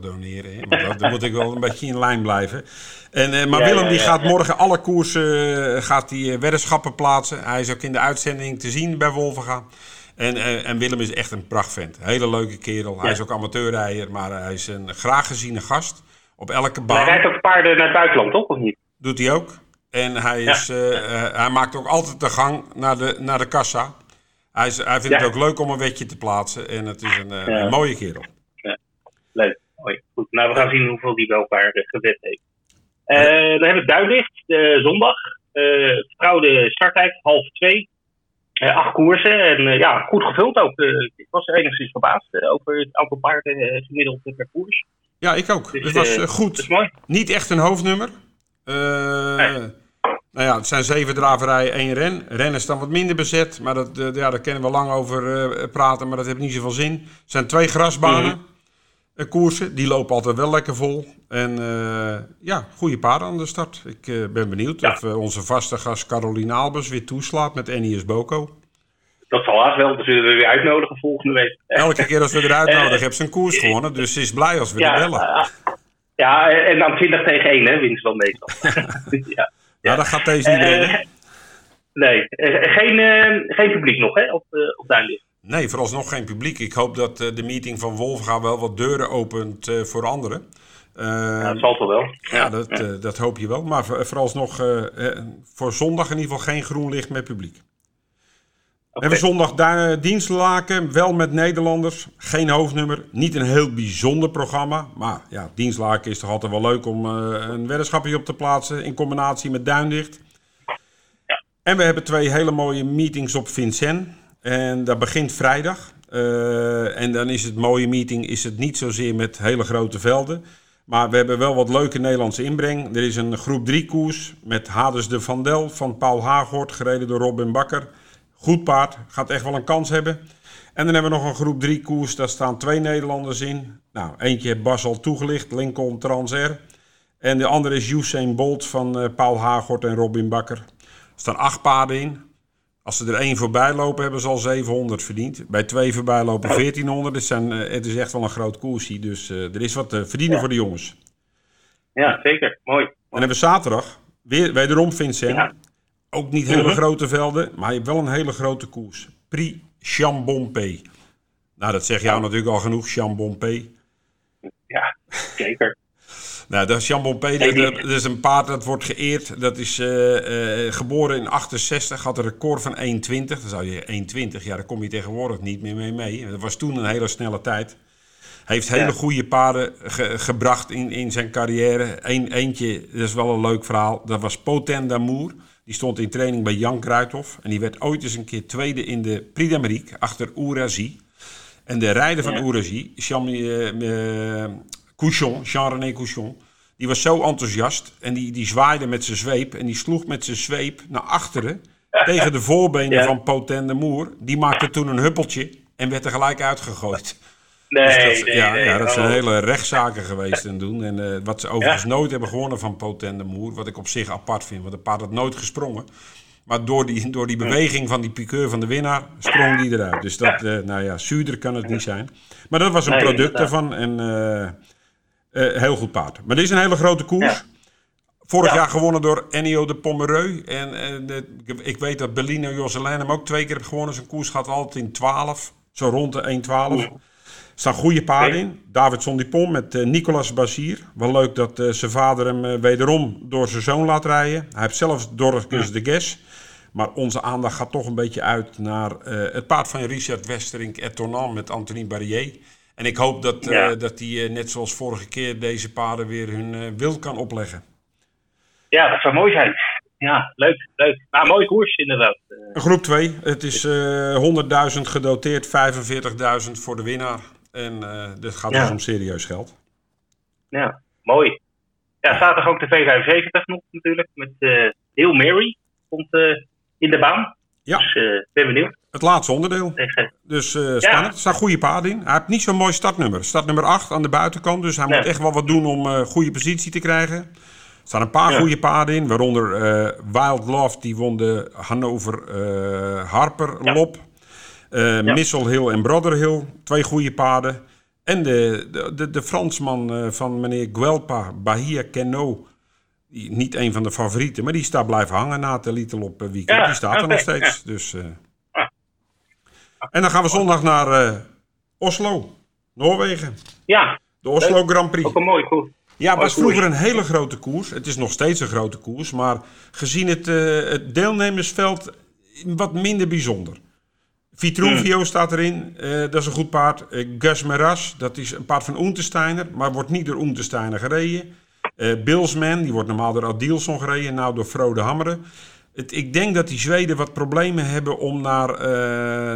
doneren. Hè? Want dan moet ik wel een beetje in lijn blijven. Maar Willem die gaat morgen alle koersen weddenschappen plaatsen. Hij is ook in de uitzending te zien bij Wolvenga. En Willem is echt een prachtvent. Hele leuke kerel. Hij is ook amateurrijder, maar hij is een graag geziene gast. Op elke baan. Hij rijdt ook paarden naar het buitenland, toch? Of niet? Doet hij ook. En hij is, hij maakt ook altijd de gang naar de kassa. Hij vindt het ook leuk om een wedje te plaatsen. En het is een mooie kerel. Ja. Leuk. Hoi. Goed. Nou, we gaan zien hoeveel die bij elkaar gewet heeft. Dan hebben we Duinlicht, zondag. Vertrouwde starttijd, 8:30. 8 koersen en goed gevuld ook. Ik was enigszins verbaasd over het aantal paarden gemiddeld per koers. Ja, ik ook. Dus, het was goed. Dat is mooi. Niet echt een hoofdnummer. Het zijn 7 draverijen, 1 ren. Rennen is dan wat minder bezet, maar daar kunnen we lang over praten, maar dat heeft niet zoveel zin. Het zijn 2 grasbanen. Mm-hmm. Koersen, die lopen altijd wel lekker vol. En goede paarden aan de start. Ik ben benieuwd of onze vaste gast Caroline Albers weer toeslaat met N.I.S. Boko. Dat zal haast wel, dus we weer uitnodigen volgende week. Elke keer als we eruit nodigen, hebben ze een koers gewonnen. Dus ze is blij als we er bellen. En dan 20-1, hè, winst wel meestal. Dat gaat deze niet winnen. Nee, geen publiek nog, hè, op Duinlicht. Nee, vooralsnog geen publiek. Ik hoop dat de meeting van Wolvenga wel wat deuren opent voor anderen. Dat zal toch wel. Ja, dat hoop je wel. Maar vooralsnog voor zondag in ieder geval geen groen licht met publiek. Okay. En zondag Dienstlaken, wel met Nederlanders. Geen hoofdnummer, niet een heel bijzonder programma. Maar ja, Dienstlaken is toch altijd wel leuk om een weddenschapje op te plaatsen in combinatie met Duinlicht. Ja. En we hebben 2 hele mooie meetings op Vincennes. En dat begint vrijdag. En dan is het mooie meeting niet zozeer met hele grote velden. Maar we hebben wel wat leuke Nederlandse inbreng. Er is een groep 3 koers met Hades de Vandel van Paul Haaghoort, gereden door Robin Bakker. Goed paard, gaat echt wel een kans hebben. En dan hebben we nog een groep 3 koers, daar staan 2 Nederlanders in. Nou, eentje heeft Bas al toegelicht, Lincoln Transair. En de andere is Usain Bolt van Paul Haaghoort en Robin Bakker. Er staan 8 paarden in. Als ze er 1 voorbij lopen, hebben ze al 700 verdiend. Bij 2 voorbij lopen 1400. Het is echt wel een groot koersie. Dus er is wat te verdienen voor de jongens. Ja, zeker. Mooi. En dan hebben we zaterdag, weer wederom Vincent. Ja. Ook niet hele grote velden, maar je hebt wel een hele grote koers. Prix Chambonpé. Nou, dat zeg jou natuurlijk al genoeg, Chambonpé. Ja, zeker. Nou, dat Chambonpé, dat is een paard dat wordt geëerd. Dat is geboren in 68, had een record van 1,20. Dan zou je 1,20, daar kom je tegenwoordig niet meer mee. Dat was toen een hele snelle tijd. Heeft hele goede paarden gebracht in zijn carrière. Eentje, dat is wel een leuk verhaal, dat was Potent d'Amour. Die stond in training bij Jan Kruithof. En die werd ooit eens een keer tweede in de Prix d'Amérique achter Ourazi. En de rijder van Ourazi, Jean-René Couchon, die was zo enthousiast en die zwaaide met zijn zweep en die sloeg met zijn zweep naar achteren tegen de voorbenen van Potent d'Amour. Die maakte toen een huppeltje en werd er gelijk uitgegooid. Dat zijn hele rechtszaken geweest en doen. En wat ze overigens nooit hebben gewonnen van Potent d'Amour, wat ik op zich apart vind, want het paard had nooit gesprongen. Maar door die beweging van die piqueur van de winnaar sprong die eruit. Dus dat, zuurder kan het niet zijn. Maar dat was een product daarvan en heel goed paard. Maar dit is een hele grote koers. Ja. Vorig jaar gewonnen door Ennio de Pomereu. Ik weet dat Bellino Josselijn hem ook 2 keer heeft gewonnen. Zijn koers gaat altijd in 12, zo rond de 1,12. Er staan goede paarden in. David Sondipon met Nicolas Basir. Wel leuk dat zijn vader hem wederom door zijn zoon laat rijden. Hij heeft zelfs Dorcus de Guess. Maar onze aandacht gaat toch een beetje uit naar het paard van Richard Westerink, et Tournant met Anthony Barrier. En ik hoop dat hij, net zoals vorige keer, deze paarden weer hun wil kan opleggen. Ja, dat zou mooi zijn. Ja, leuk, leuk. Maar mooi koers inderdaad. Groep 2. Het is 100.000 gedoteerd, 45.000 voor de winnaar. En dit gaat dus om serieus geld. Ja, mooi. Ja, zaterdag ook de V75 nog natuurlijk. Met heel Mary komt in de baan. Ja. Dus ben benieuwd. Het laatste onderdeel. Dus spannend. Er staan goede paarden in. Hij heeft niet zo'n mooi startnummer. Startnummer 8 aan de buitenkant. Dus hij moet echt wel wat doen om goede positie te krijgen. Er staan een paar goede paarden in, waaronder Wild Love, die won de Hannover Harper Lop. Missel Hill en Brother Hill, twee goede paarden. En de Fransman van meneer Guelpa, Bahia Kenno, niet een van de favorieten, maar die staat blijven hangen na het Elitelop weekend. Die staat er nog steeds. Ja. Dus, En dan gaan we zondag naar Oslo, Noorwegen. Ja. De Oslo Grand Prix. Ook een mooi koers. Ja, het was vroeger een hele grote koers. Het is nog steeds een grote koers. Maar gezien het deelnemersveld wat minder bijzonder. Vitruvio staat erin. Dat is een goed paard. Gus Meras, dat is een paard van Untersteiner. Maar wordt niet door Untersteiner gereden. Bilsman, die wordt normaal door Adilson gereden. Nou door Frode Hammeren. Ik denk dat die Zweden wat problemen hebben om naar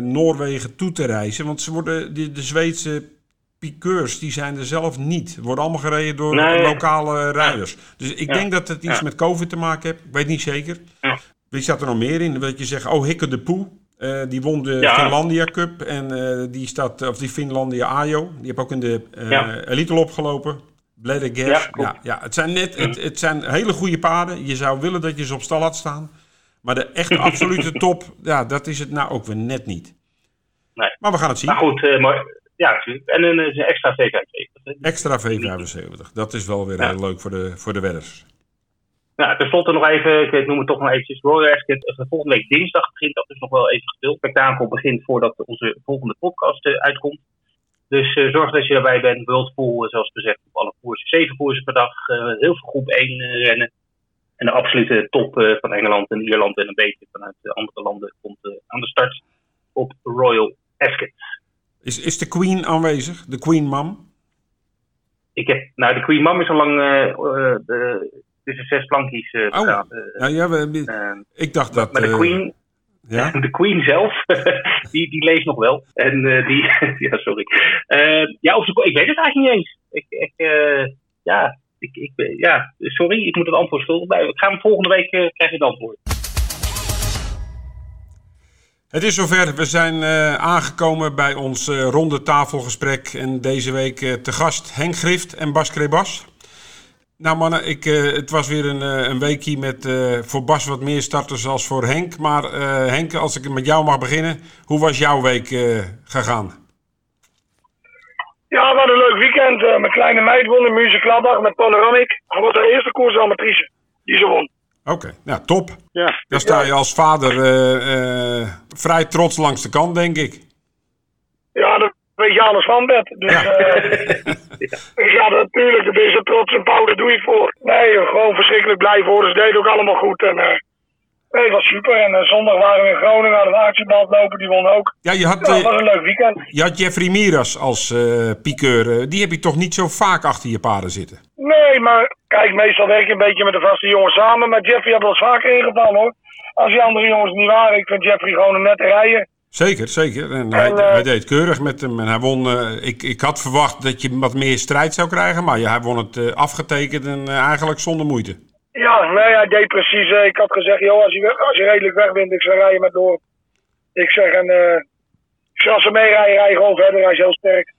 Noorwegen toe te reizen. Want ze worden de Zweedse piqueurs, die zijn er zelf niet. Worden allemaal gereden door lokale rijders. Dus ik denk dat het iets met COVID te maken heeft. Ik weet niet zeker. Ja. Wie staat er nog meer in? Dat je zegt, Hikke de Poe. Die won de Finlandia Cup. En die Finlandia Ajo. Die heeft ook in de Elitelop gelopen. Bledegers. Ja, het zijn hele goede paarden. Je zou willen dat je ze op stal had staan. Maar de echte absolute top, dat is het nou ook weer net niet. Nee. Maar we gaan het zien. Maar goed, maar... Ja, natuurlijk. En een extra V75. Extra V75. Dat is wel weer heel leuk voor de wedders. Nou, ten slotte nog even, ik noem het toch nog eventjes. Royal Ascot, volgende week dinsdag begint. Dat is nog wel even geduld. Spektakel begint voordat onze volgende podcast uitkomt. Dus zorg dat je daarbij bent. Worldpool, zoals gezegd, op alle koersen. 7 koersen per dag. Heel veel groep 1 rennen. En de absolute top van Engeland en Ierland en een beetje vanuit andere landen komt aan de start op Royal Ascot. Is de Queen aanwezig? De Queen Mam? De Queen Mam is al lang tussen 6 plankjes gedaan. Ik dacht dat... Maar de Queen... Ja? De Queen zelf, die leeft nog wel. En die... ja, sorry. Ik weet het eigenlijk niet eens. Sorry, ik moet het antwoord schuldig blijven. Ik ga hem volgende week krijgen het antwoord. Het is zover. We zijn aangekomen bij ons rondetafelgesprek. En deze week te gast Henk Grift en Bas Krebas. Nou mannen, het was weer een weekie met voor Bas wat meer starters dan voor Henk. Maar Henk, als ik met jou mag beginnen. Hoe was jouw week gegaan? Ja, wat een leuk weekend. Mijn kleine meid won in Mönchengladbach met Panoramic. Dat was de eerste koers amatrice die ze won. Oké, nou top. Ja. Dan sta je als vader vrij trots langs de kant, denk ik. Ja, dat weet je anders van bed. Dus, ja, natuurlijk. De beste trots en pauw, daar doe ik voor. Nee, gewoon verschrikkelijk blij voor. Dus deed ook allemaal goed. En, het was super. En zondag waren we in Groningen aan de aardjebal lopen. Die won ook. Ja, het was een leuk weekend. Je had Jeffrey Miras als piqueur. Die heb je toch niet zo vaak achter je paarden zitten? Nee, maar... Kijk, meestal werk je een beetje met de vaste jongens samen. Maar Jeffrey had wel eens vaker ingevallen, hoor. Als die andere jongens niet waren. Ik vind Jeffrey gewoon een nette rijder. Zeker, zeker. En hij deed keurig met hem. En hij won... ik had verwacht dat je wat meer strijd zou krijgen. Maar hij won het afgetekend en eigenlijk zonder moeite. Ja, nee, hij deed precies... ik had gezegd, joh, als je redelijk wegwint, ik zou rijden met door. Ik zeg, als ze meerijden, rij gewoon verder. Hij is heel sterk.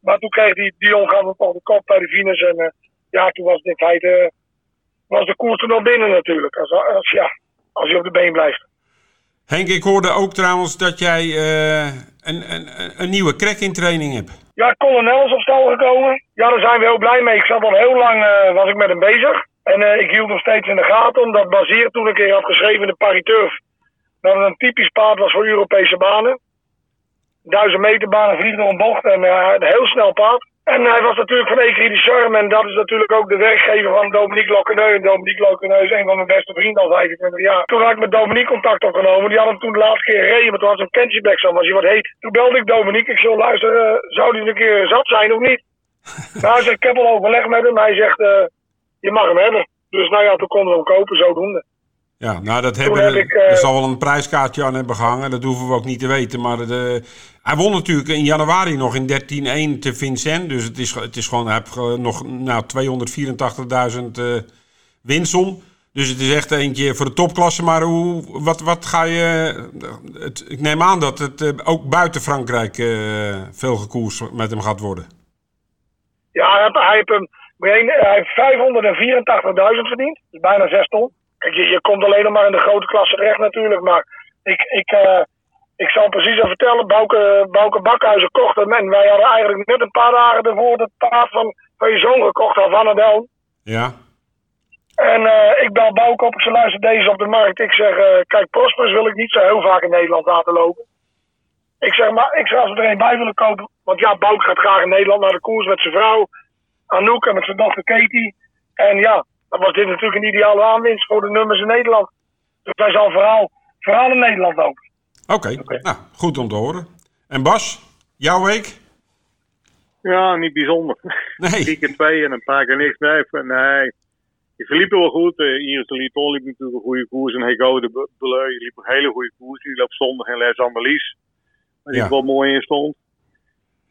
Maar toen kreeg die Dion gaan we toch de kop bij de Venus en... Ja, toen was de koers er al binnen natuurlijk, als je op de been blijft. Henk, ik hoorde ook trouwens dat jij een nieuwe crack in training hebt. Ja, Colonel is op stal gekomen. Ja, daar zijn we heel blij mee. Ik zat al heel lang was ik met hem bezig. En ik hield nog steeds in de gaten, omdat Basir toen een keer had geschreven in de Paris Turf dat het een typisch paard was voor Europese banen. 1000 meter baan, een vliegende bocht en een heel snel pad. En hij was natuurlijk van Écurie de Charme en dat is natuurlijk ook de werkgever van Dominique Locqueneux. En Dominique Locqueneux is een van mijn beste vrienden al 25 jaar. Toen had ik met Dominique contact opgenomen. Die had hem toen de laatste keer gereden, maar toen had ze een cancyback, zoals je wat heet. Toen belde ik Dominique, ik zei, luister, zou die een keer zat zijn of niet? Nou, hij zegt, ik heb al overleg met hem. Hij zegt, je mag hem hebben. Dus nou ja, toen konden we hem kopen, zodoende. Ja, nou dat hebben er zal wel een prijskaartje aan hebben gehangen, dat hoeven we ook niet te weten. Maar hij won natuurlijk in januari nog in 13-1 te Vincent. Dus het is gewoon, hij heeft nog 284.000 winstsom. Dus het is echt eentje voor de topklasse. Maar wat ga je... ik neem aan dat het ook buiten Frankrijk veel gekoers met hem gaat worden. Ja, hij heeft 584.000 verdiend. Dat is bijna 6 ton. Kijk, je komt alleen nog maar in de grote klasse terecht natuurlijk, maar ik zal precies al vertellen, Bouke Bakhuizen kocht hem en wij hadden eigenlijk net een paar dagen ervoor het paard van je zoon gekocht, van Adel. Ja. En ik bel Bouke op, ik zei, luister, deze is op de markt. Ik zeg, kijk, Prosperus wil ik niet zo heel vaak in Nederland laten lopen. Ik zeg, maar ik zou er een bij willen kopen, want ja, Bouke gaat graag in Nederland naar de koers met zijn vrouw, Anouk en met zijn dochter Katie. En ja. Dan was dit natuurlijk een ideale aanwinst voor de nummers in Nederland. Dus hij zal vooral in Nederland lopen. Oké. Nou, goed om te horen. En Bas, jouw week? Ja, niet bijzonder. Nee. 3 keer 2 en een paar keer niks. Nee, die verliepen wel goed. Iris de Liton liep natuurlijk een goede koers. En Hego de Beleu liep een hele goede koers. Die loopt zondag in Les Ambelies. Waar die wel mooi in stond.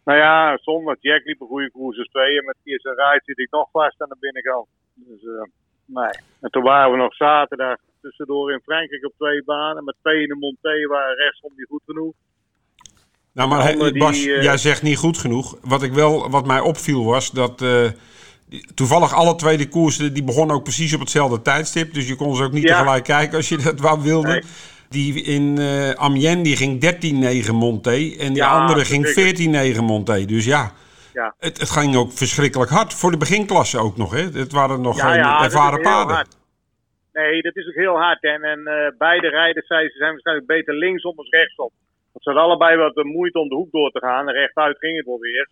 Nou ja, zondag Jack liep een goede koers als 2. En met Kiers en Rijt zit ik nog vast aan de binnenkant. Dus, nee. En toen waren we nog zaterdag tussendoor in Frankrijk op 2 banen. Met twee in de Monté waren rechtsom niet goed genoeg. Nou, maar Bas, jij zegt niet goed genoeg. Wat mij opviel was dat toevallig alle twee de koersen, die begonnen ook precies op hetzelfde tijdstip. Dus je kon ze ook niet tegelijk kijken als je dat wel wilde. Nee. Die in Amiens die ging 13-9 Monté. En die andere ging 14-9 Monté. Dus ja... Ja. Het ging ook verschrikkelijk hard. Voor de beginklasse ook nog, hè? Het waren nog geen ervaren paarden. Nee, dat is ook heel hard. En beide rijders zeiden, ze zijn waarschijnlijk beter linksom dan rechtsom. Want ze hadden allebei wat moeite om de hoek door te gaan. En rechtuit ging het wel weer.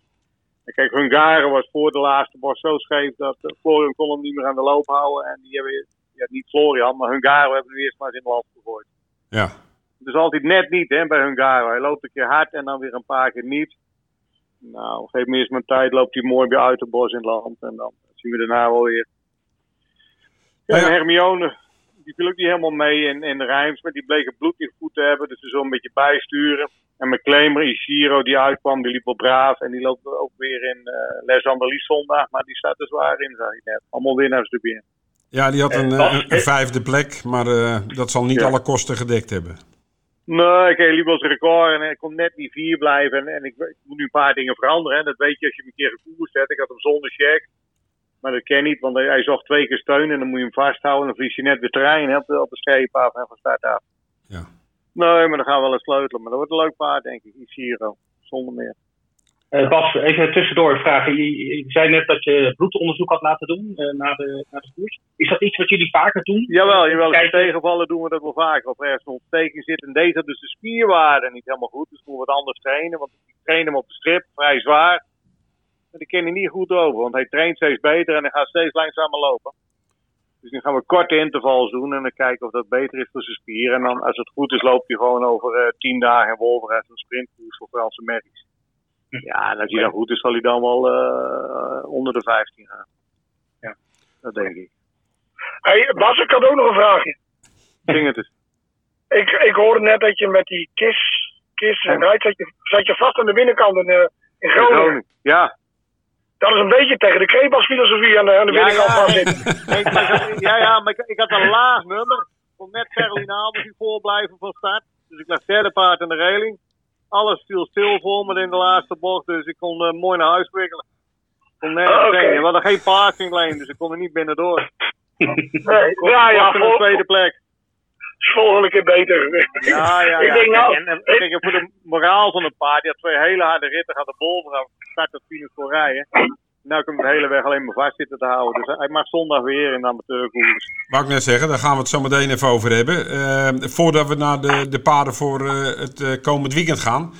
En kijk, Hungaren was voor de laatste borst zo scheef dat Florian kon hem niet meer aan de loop houden. En die hebben, niet Florian, maar Hungaren hebben nu eerst maar eens in de hand gegooid. Ja. Dus altijd net niet, hè, bij Hungaren. Hij loopt een keer hard en dan weer een paar keer niet. Nou, geef me eerst mijn tijd, loopt hij mooi weer uit het bos in het land. En dan zien we daarna wel weer. En Hermione, die viel ook niet helemaal mee in de Rijms. Maar die bleek het bloed niet goed te hebben, dus ze zullen een beetje bijsturen. En mijn claimer, Ishiro, die uitkwam, die liep wel braaf. En die loopt ook weer in Les Andelys zondag. Maar die staat er zwaar in, zag ik net. Allemaal winnaars erbij. Ja, die had een 5e plek, maar dat zal niet alle kosten gedekt hebben. Nee, ik liep als record en ik kon net die 4 blijven. En ik moet nu een paar dingen veranderen. Hè. Dat weet je als je hem een keer gekoerst hebt. Ik had hem zonder check. Maar dat ken niet, want hij zocht 2 keer steun. En dan moet je hem vasthouden. En dan verlies je net weer terrein op de scheep af en van start af. Ja. Nee, maar dan gaan we wel eens sleutelen. Maar dat wordt een leuk paard, denk ik. Ishiro, zonder meer. Bas, even tussendoor vragen. Je zei net dat je bloedonderzoek had laten doen na de koers. Is dat iets wat jullie vaker doen? Jawel. In tegenvallen doen we dat wel vaker. Of ergens een ontsteking zit. En deze had dus de spierwaarde niet helemaal goed. Dus we moeten wat anders trainen. Want ik train hem op de strip, vrij zwaar. Maar die ken je niet goed over. Want hij traint steeds beter en hij gaat steeds langzamer lopen. Dus nu gaan we korte intervals doen. En dan kijken of dat beter is voor zijn spier. En dan, als het goed is, loopt hij gewoon over 10 dagen in Wolverhampton een sprintkoers voor Franse merries. Ja, en als hij dan goed is, zal hij dan wel onder de 15 gaan. Ja, dat denk ik. Hey, Bas, ik had ook nog een vraagje. Ding het eens. Ik hoorde net dat je met die kist en Rijt zat je vast aan de binnenkant in Groningen. Ja. Dat is een beetje tegen de Krebas filosofie aan de binnenkant vastzitten. Maar ik had een laag nummer. Ik kon net Gerlien Abels die voorblijven van start. Dus ik lag 3e paard aan de reling. Alles viel stil voor me in de laatste bocht, dus ik kon mooi naar huis wikkelen. We hadden geen parking lane, dus ik kon er niet binnendoor. Nee, op de tweede plek. Volgende keer beter. Ja. Ik denk voor de moraal van het paard, die had 2 hele harde ritten, gaat de bol gaan start het finish voor rijden. Nou kan ik de hele weg alleen maar vast zitten te houden. Dus hij mag zondag weer in de amateurkoers. Wou ik net zeggen, daar gaan we het zo meteen even over hebben. Voordat we naar de paarden voor het komend weekend gaan.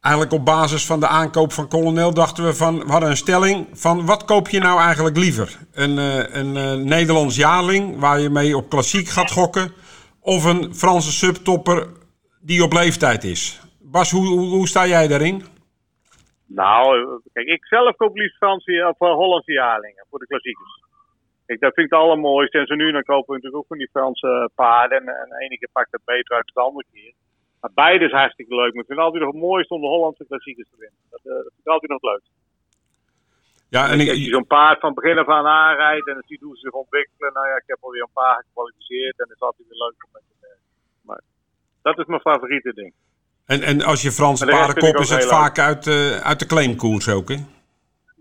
Eigenlijk op basis van de aankoop van Kolonel dachten we van... We hadden een stelling van wat koop je nou eigenlijk liever? Een Nederlands jaarling waar je mee op klassiek gaat gokken... of een Franse subtopper die op leeftijd is. Bas, hoe sta jij daarin? Nou, kijk, ik zelf koop liefst Franse of Hollandse jaarlingen voor de klassiekers. Kijk, dat vind ik het allermooiste. En zo nu dan kopen we natuurlijk ook van die Franse paarden. En de ene keer pakt dat beter uit dan de andere keer. Maar beide is hartstikke leuk. Maar ik vind het altijd nog het mooiste om de Hollandse klassiekers te winnen. Dat vind ik altijd nog leuk. Ja, en als je zo'n paard van begin af aan aanrijdt en dan ziet hoe ze zich ontwikkelen. Nou ja, ik heb alweer een paar gekwalificeerd en dat is altijd weer leuk om mee te werken. Maar dat is mijn favoriete ding. En als je Franse paarden koopt, is het vaak uit de claimkoers ook, hè?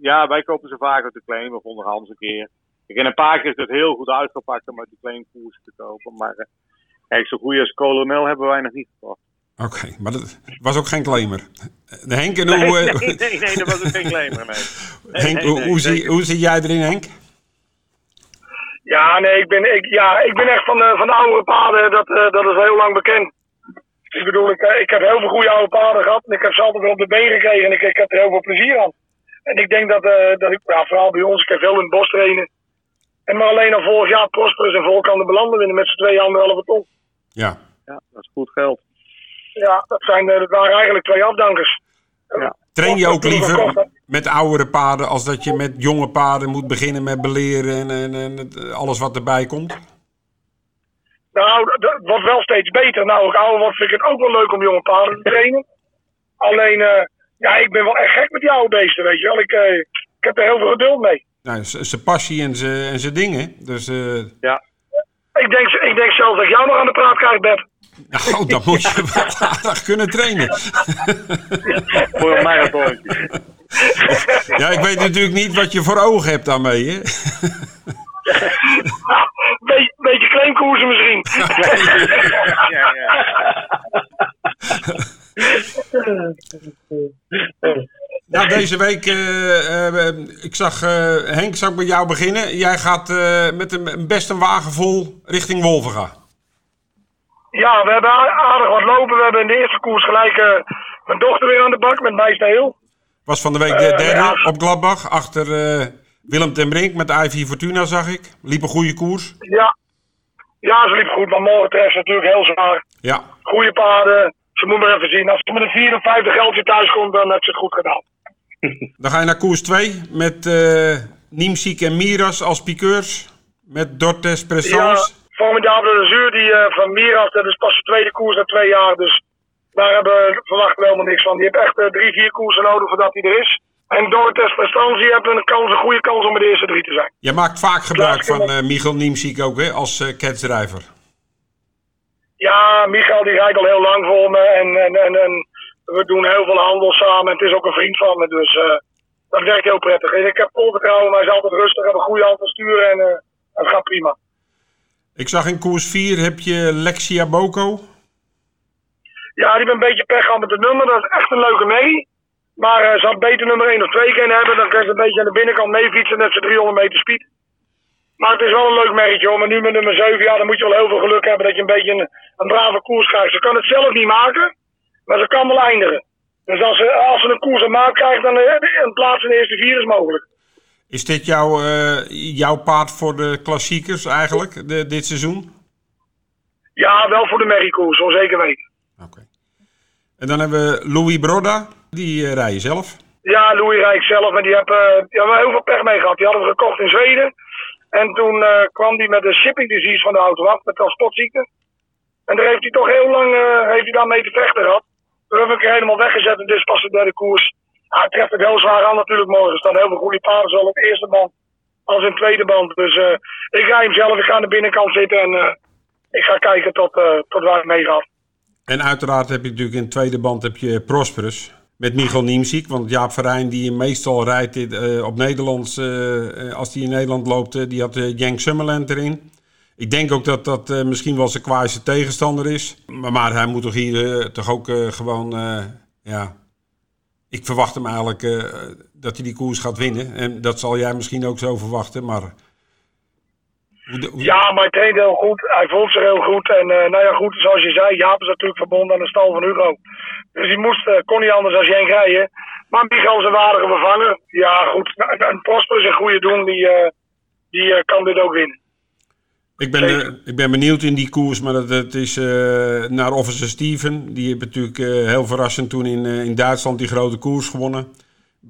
Ja, wij kopen ze vaak uit de claim of onderhands een keer. Kijk, en een paar keer is het heel goed uitgepakt om uit de claimkoers te kopen. Maar kijk, zo goed als Kolonel hebben wij nog niet gekocht. Oké, maar dat was ook geen claimer. Henk, en hoe... Nee, dat was ook geen claimer, nee. Henk, hoe zit jij erin, Henk? Ja, nee, ik ben echt van de oude paarden. Dat is heel lang bekend. Ik bedoel, ik heb heel veel goede oude paarden gehad. En ik heb ze altijd weer op de been gekregen. En ik heb er heel veel plezier aan. En ik denk dat ik, ja, vooral bij ons, ik heb veel in het bos trainen. En maar alleen al vorig jaar Prosperus en Volkan de Belanden winnen met z'n 2,5 ton. Ja. Ja, dat is goed geld. Ja, dat waren eigenlijk twee afdankers. Ja. Train je ook liever met oudere paarden als dat je met jonge paarden moet beginnen met beleren en alles wat erbij komt? Nou, dat wordt wel steeds beter. Nou, vind ik het ook wel leuk om jonge paarden te trainen. Alleen, ik ben wel echt gek met die oude beesten, weet je wel. Ik heb er heel veel geduld mee. Nou, zijn passie en zijn dingen. Dus, ja. Ik denk zelfs dat ik jou nog aan de praat krijg, Bert. Nou, dan moet je wat aardig kunnen trainen. Voor mij een boontje. Ja, ik weet natuurlijk niet wat je voor ogen hebt daarmee, hè? Ja, beetje claimkoersen misschien. Ja. Nou, deze week, ik zag Henk, zou ik met jou beginnen? Jij gaat met een wagen vol richting Wolvega. Ja, we hebben aardig wat lopen. We hebben in de eerste koers gelijk mijn dochter weer aan de bak met Meisnehil. Was van de week de derde op Gladbach, achter Willem ten Brink met Ivy Fortuna, zag ik. Liep een goede koers. Ja, ze liep goed, maar morgen treft ze natuurlijk heel zwaar. Ja. Goede paarden. Ze moet maar even zien. Als ze met een 54 geldje thuis komt, dan heeft ze het goed gedaan. Dan ga je naar koers 2 met Niemsiek en Miras als piqueurs. Met Dortes Pressons. Ja, Formidable de Zuur van Miras, dat is pas de tweede koers na 2 jaar. Dus daar verwachten we helemaal niks van. Die heeft echt 3-4 koersen nodig voordat hij er is. En Dortes Pressons, die hebben een goede kans om in de eerste 3 te zijn. Je maakt vaak gebruik van Michiel Niemsiek ook, hè, als catchdrijver. Ja, Michael die rijdt al heel lang voor me en we doen heel veel handel samen. Het is ook een vriend van me, dus dat werkt heel prettig. En ik heb vol vertrouwen, maar hij is altijd rustig, heb een goede hand van sturen en het gaat prima. Ik zag in koers 4 heb je Lexia Boko. Ja, die ben een beetje pech gehad met het nummer, dat is echt een leuke mee. Maar ze had beter nummer 1 of 2 kunnen hebben, dan kan ze een beetje aan de binnenkant mee fietsen net zijn 300 meter speed. Maar het is wel een leuk merkje hoor, maar nu met nummer 7, ja, dan moet je wel heel veel geluk hebben dat je een beetje een brave koers krijgt. Ze kan het zelf niet maken, maar ze kan wel eindigen. Dus als ze een koers aan maat krijgt, dan een plaats in de eerste 4 is mogelijk. Is dit jouw paard voor de klassiekers eigenlijk, dit seizoen? Ja, wel voor de merriekoers, zo zeker weten. Okay. En dan hebben we Louis Broda, die rij je zelf? Ja, Louis rijd ik zelf en die hebben heel veel pech mee gehad. Die hadden we gekocht in Zweden. En toen kwam hij met de shipping disease van de auto af, met transportziekte. En daar heeft hij toch heel lang daarmee te vechten gehad. Toen hebben we hem helemaal weggezet en dit is pas de derde koers. Ja, het treft het heel zwaar aan natuurlijk morgen. Er staan heel veel goede paarden, zowel op de eerste band als in de tweede band. Dus ik rij hem zelf, ik ga aan de binnenkant zitten en ik ga kijken tot waar ik mee ga. En uiteraard heb je natuurlijk in de tweede band heb je Prosperus. Met Michiel Niemsiek, want Jaap Verijn die meestal rijdt op Nederlands, als die in Nederland loopt, die had Jank Summerland erin. Ik denk ook dat misschien wel zijn kwaaiste tegenstander is. Maar hij moet toch hier gewoon. Ik verwacht hem eigenlijk dat hij die koers gaat winnen. En dat zal jij misschien ook zo verwachten, maar... Ja, maar het reed heel goed. Hij vond zich heel goed. En nou ja, goed, zoals je zei, Jaap is natuurlijk verbonden aan de stal van Hugo. Dus die moest, kon niet anders als Henk rijden. Maar Michael is een waardige vervanger. Ja, goed. En Prosper is een goede doen. Die kan dit ook winnen. Ik ben benieuwd in die koers, maar dat is naar Officer Steven. Die heeft natuurlijk heel verrassend toen in Duitsland die grote koers gewonnen.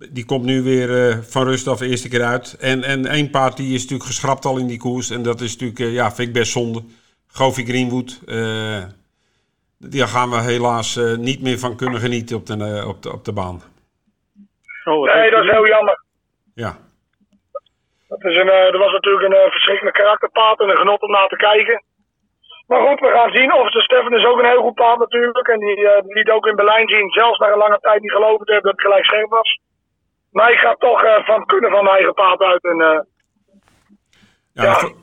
Die komt nu weer van rust af de eerste keer uit. En één paard die is natuurlijk geschrapt al in die koers. En dat is natuurlijk, vind ik best zonde. Goofy Greenwood. Daar gaan we helaas niet meer van kunnen genieten op de baan. Nee, dat is heel jammer. Ja. Dat was natuurlijk een verschrikkelijk karakterpaard en een genot om naar te kijken. Maar goed, we gaan zien. Officer Steffen is ook een heel goed paard natuurlijk. En die liet ook in Berlijn zien, zelfs na een lange tijd niet geloven te hebben dat het gelijk scherp was. Maar ik ga toch van kunnen van mijn eigen paard uit. En,